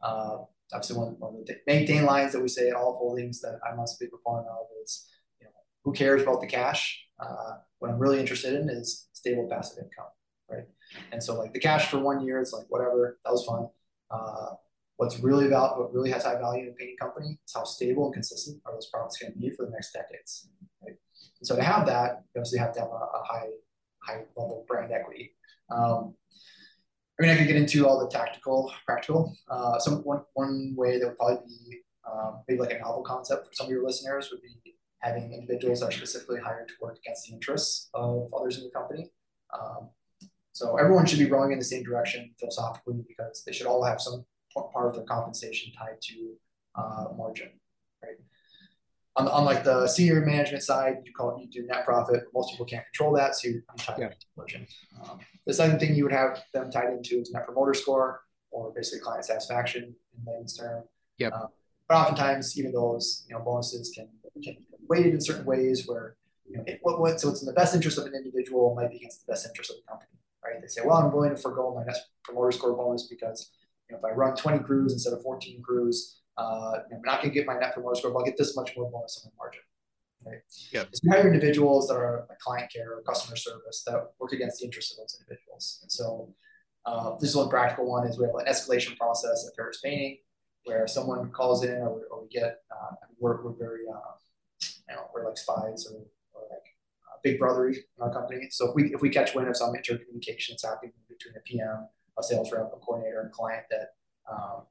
Uh, obviously, one, one of the main thing lines that we say at all holdings that I'm a big proponent of is, you know, who cares about the cash? Uh, what I'm really interested in is stable passive income, right? And so, like the cash for one year, it's like whatever. That was fun. Uh, What's really about what really has high value in a painting company is how stable and consistent are those products going to be for the next decades. Right? And so to have that, you obviously have to have a, a high, high level of brand equity. Um, I mean, I could get into all the tactical, practical. Uh, some one one way that would probably be um, maybe like a novel concept for some of your listeners would be having individuals that are specifically hired to work against the interests of others in the company. Um, so everyone should be rowing in the same direction philosophically because they should all have some part of their compensation tied to uh, margin, right? On, on like the senior management side, you call it, you do net profit. Most people can't control that, so you're tied yeah. to margin. Um, the second thing you would have them tied into is net promoter score, or basically client satisfaction in layman's term. Yeah. Um, but oftentimes, even those you know bonuses can can be weighted in certain ways where you know it, what what so it's in the best interest of an individual might be against the best interest of the company, right? They say, well, I'm willing to forego my net promoter score bonus because You know, if I run twenty crews instead of fourteen crews, uh, I'm not going to get my net promoter score, but I'll get this much more bonus on my margin. Right? Yep. It's hire individuals that are like client care or customer service that work against the interests of those individuals. And so uh, this is one practical one is we have an escalation process at Paris Painting where someone calls in or, or we get, uh, we're, we're very, uh, you know, we're like spies or, or like uh, big brothery in our company. So if we, if we catch wind of some intercommunication that's happening between a P M, a sales rep, a coordinator, and a client that um,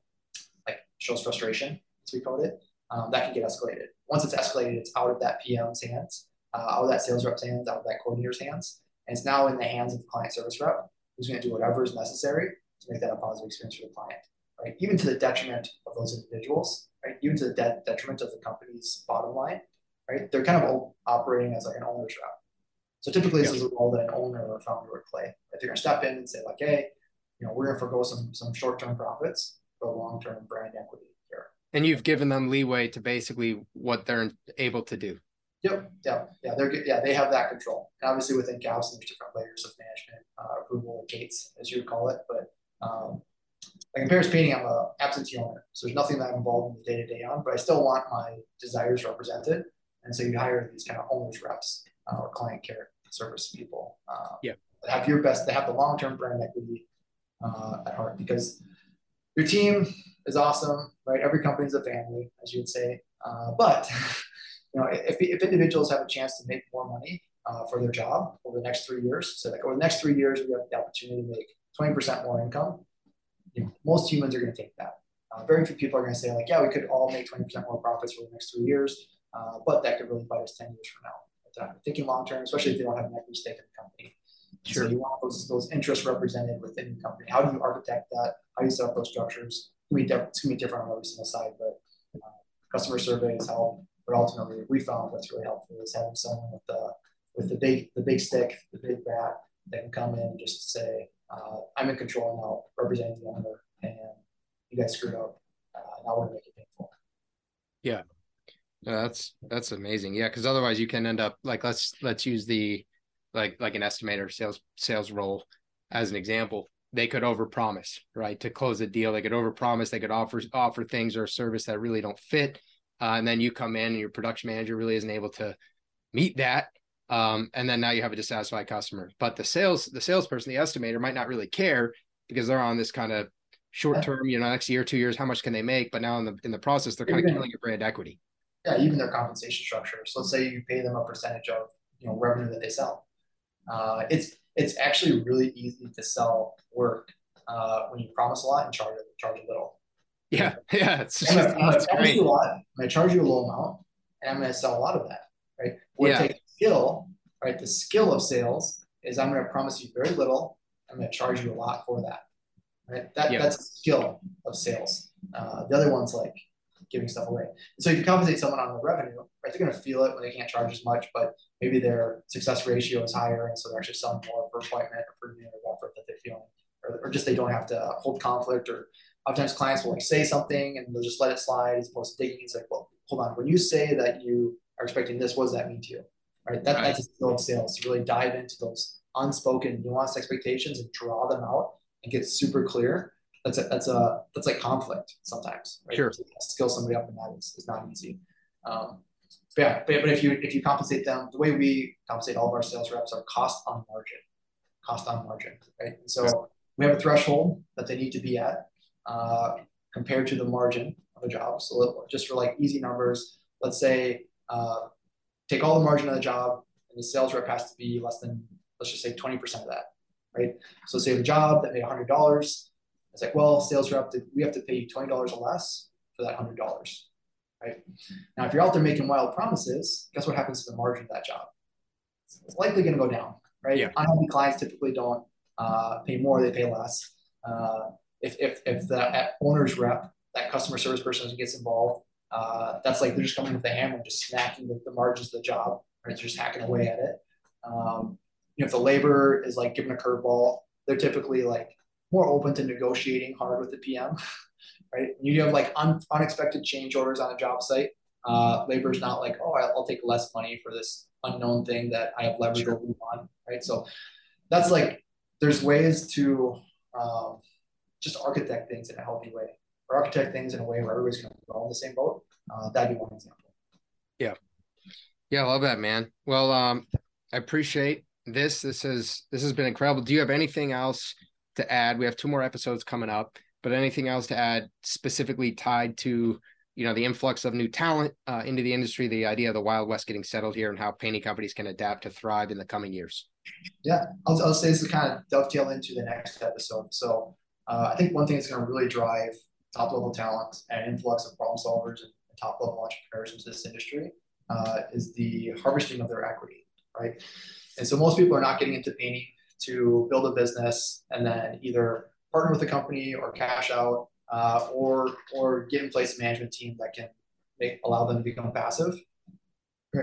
like shows frustration, as we called it, um, that can get escalated. Once it's escalated, it's out of that P M's hands, uh, out of that sales rep's hands, out of that coordinator's hands, and it's now in the hands of the client service rep, who's going to do whatever is necessary to make that a positive experience for the client, right? Even to the detriment of those individuals, right? Even to the de detriment of the company's bottom line, right? They're kind of operating as like an owner's rep. So typically, this yeah. is a role that an owner or a founder would play. Right? They're going to step in and say, like, hey, you know, we're going to forego some some short-term profits for long-term brand equity. And you've given them leeway to basically what they're able to do. Yep. Yeah. Yeah. They're good. Yeah. They have that control. And obviously within C A P S, there's different layers of management, uh, approval gates, as you would call it. But um, like in Paris Painting, I'm an absentee owner. So there's nothing that I'm involved in the day to day on, but I still want my desires represented. And so you hire these kind of owners reps uh, or client care service people. Uh, yeah. That have your best, that have the long-term brand equity uh, at heart, because your team is awesome, right? Every company is a family, as you'd say. Uh, but you know, if, if individuals have a chance to make more money uh, for their job over the next three years, so like over the next three years, we have the opportunity to make twenty percent more income. You know, most humans are going to take that. Uh, very few people are going to say like, yeah, we could all make twenty percent more profits for the next three years, uh, but that could really bite us ten years from now. But, uh, thinking long-term, especially if they don't have an equity stake in the company. Sure. So you want those, those interests represented within the company. How do you architect that? How do you set up those structures? It's going to be different on every single side, but uh, customer surveys help. But ultimately, we found what's really helpful is having someone with the with the big the big stick, the big bat, that can come in and just say, uh, "I'm in control now, representing the owner, and you guys screwed up. Uh, now we're going to make it painful." Yeah, no, that's that's amazing. Yeah, because otherwise you can end up like let's let's use the like like an estimator sales sales role as an example. They could overpromise, right? To close a deal, they could overpromise. They could offer offer things or a service that really don't fit, uh, and then you come in and your production manager really isn't able to meet that, um, and then now you have a dissatisfied customer. But the sales the salesperson, the estimator, might not really care because they're on this kind of short term, you know, next year, two years, how much can they make? But now in the in the process, they're kind even, of killing your brand equity. Yeah, even their compensation structure. So let's say you pay them a percentage of you know revenue that they sell. Uh, it's It's actually really easy to sell work uh, when you promise a lot and charge charge a little. Yeah, yeah. It's just, I'm going to charge you a lot. I'm going to charge you a low amount, and I'm going to sell a lot of that, right? What yeah. takes skill, right? The skill of sales is I'm going to promise you very little. I'm going to charge you a lot for that, right? That yeah. that's a skill of sales. Uh, the other one's like giving stuff away. And so if you compensate someone on the revenue, right, they're going to feel it when they can't charge as much, but maybe their success ratio is higher. And so they're actually selling more per appointment or per unit of effort that they're feeling, or, or just, they don't have to hold conflict, or oftentimes clients will like say something and they'll just let it slide as opposed to digging. It's like, well, hold on. When you say that you are expecting this, what does that mean to you? Right. That, right. That's a skill of sales, to really dive into those unspoken nuanced expectations and draw them out and get super clear. That's a, that's a, that's like conflict sometimes, right? Sure. To skill somebody up in that is, is not easy. Um, but yeah, but, but if you, if you compensate them, the way we compensate all of our sales reps are cost on margin, cost on margin, right? And so sure. we have a threshold that they need to be at, uh, compared to the margin of a job. So just for like easy numbers, let's say, uh, take all the margin of the job and the sales rep has to be less than, let's just say twenty percent of that, right? So say the job that made a hundred dollars, it's like, well, sales rep, we have to pay you twenty dollars or less for that one hundred dollars, right? Now, if you're out there making wild promises, guess what happens to the margin of that job? It's likely going to go down, right? Yeah. Unhappy clients typically don't uh, pay more, they pay less. Uh, if, if, if the owner's rep, that customer service person who gets involved, uh, that's like they're just coming with the hammer and just smacking the, the margins of the job, right? They're just hacking away at it. Um, you know, if the laborer is like given a curveball, they're typically like, more open to negotiating hard with the P M, right? You have like un unexpected change orders on a job site. Uh, labor's not like, oh, I'll take less money for this unknown thing that I have leverage over on, right? So that's like, there's ways to um, just architect things in a healthy way, or architect things in a way where everybody's going to go in the same boat. Uh, that'd be one example. Yeah. Yeah. I love that, man. Well, um, I appreciate this. This is, this has been incredible. Do you have anything else to add? We have two more episodes coming up, but anything else to add specifically tied to, you know, the influx of new talent uh, into the industry, the idea of the Wild West getting settled here, and how painting companies can adapt to thrive in the coming years? Yeah, I'll, I'll say this is kind of dovetail into the next episode. So uh, I think one thing that's going to really drive top level talent and influx of problem solvers and top level entrepreneurs into this industry uh, is the harvesting of their equity, right? And so most people are not getting into painting to build a business and then either partner with a company or cash out, Uh, or or get in place a management team that can make, allow them to become passive.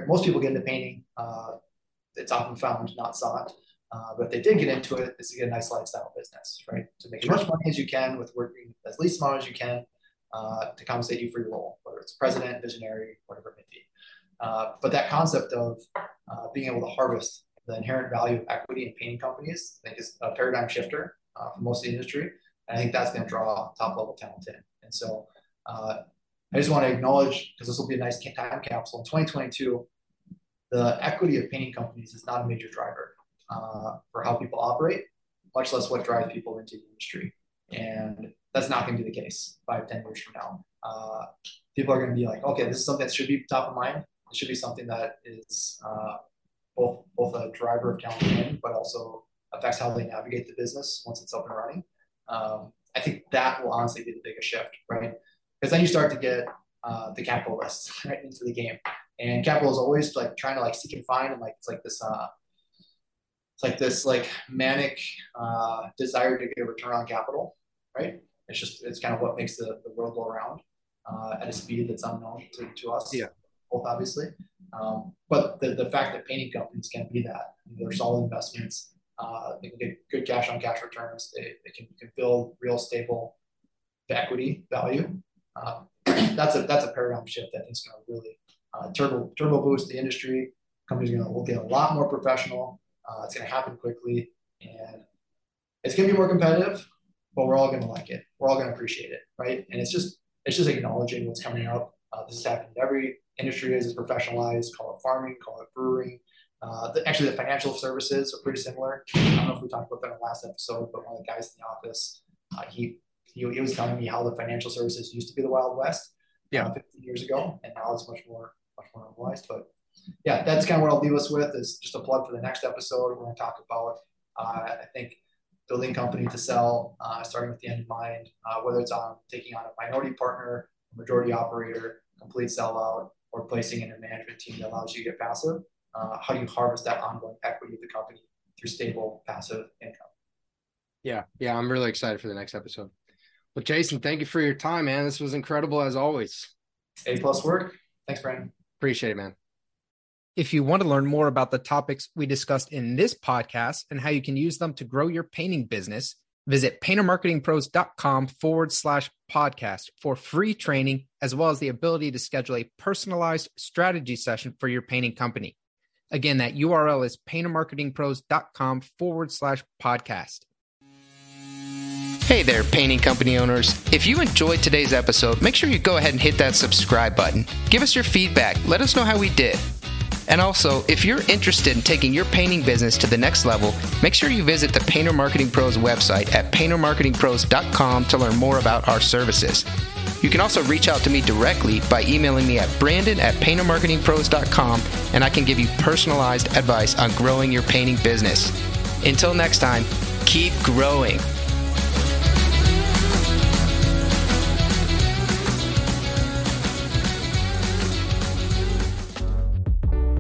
Most people get into painting. Uh, it's often found, not sought. Uh, but if they did get into it, it's to get a nice lifestyle business, right? To make as much money as you can with working as least amount as you can uh, to compensate you for your role, whether it's president, visionary, whatever it may be. Uh, but that concept of uh, being able to harvest the inherent value of equity in painting companies, I think, is a paradigm shifter uh, for most of the industry. I think that's going to draw top-level talent in. And so uh, I just want to acknowledge, because this will be a nice time capsule, in twenty twenty-two, the equity of painting companies is not a major driver uh, for how people operate, much less what drives people into the industry. And that's not going to be the case five, ten years from now. Uh, people are going to be like, okay, this is something that should be top of mind. It should be something that is uh, both, both a driver of talent in, but also affects how they navigate the business once it's up and running. Um, I think that will honestly be the biggest shift, right? Because then you start to get uh, the capitalists right into the game, and capital is always like trying to like seek and find, and like it's like this, uh, it's like this like manic uh, desire to get a return on capital, right? It's just it's kind of what makes the, the world go around uh, at a speed that's unknown to, to us, yeah. Both obviously, um, but the the fact that painting companies can be that, they're solid investments. Uh, they can get good cash on cash returns. They, they can, can build real stable equity value. Uh, that's a that's a paradigm shift that is going to really uh, turbo turbo boost the industry. Companies are going to look at a lot more professional. Uh, it's going to happen quickly, and it's going to be more competitive. But we're all going to like it. We're all going to appreciate it, right? And it's just it's just acknowledging what's coming up. Uh, this is happening. Every industry is professionalized. Call it farming. Call it brewing. Uh, the, actually, the financial services are pretty similar. I don't know if we talked about that in the last episode, but one of the guys in the office, uh, he, he he was telling me how the financial services used to be the Wild West, yeah, uh, fifteen years ago, and now it's much more much more normalized. But yeah, that's kind of what I'll leave us with, is just a plug for the next episode. We're going to talk about uh, I think building company to sell, uh, starting with the end in mind, uh, whether it's on taking on a minority partner, a majority operator, complete sellout, or placing in a management team that allows you to get passive. Uh, how do you harvest that ongoing equity of the company through stable, passive income? Yeah. Yeah. I'm really excited for the next episode. Well, Jason, thank you for your time, man. This was incredible as always. A plus work. Thanks, Brandon. Appreciate it, man. If you want to learn more about the topics we discussed in this podcast and how you can use them to grow your painting business, visit paintermarketingpros.com forward slash podcast for free training, as well as the ability to schedule a personalized strategy session for your painting company. Again, that U R L is paintermarketingpros.com forward slash podcast. Hey there, painting company owners. If you enjoyed today's episode, make sure you go ahead and hit that subscribe button. Give us your feedback. Let us know how we did. And also, if you're interested in taking your painting business to the next level, make sure you visit the Painter Marketing Pros website at painter marketing pros dot com to learn more about our services. You can also reach out to me directly by emailing me at brandon at painter marketing pros dot com, and I can give you personalized advice on growing your painting business. Until next time, keep growing.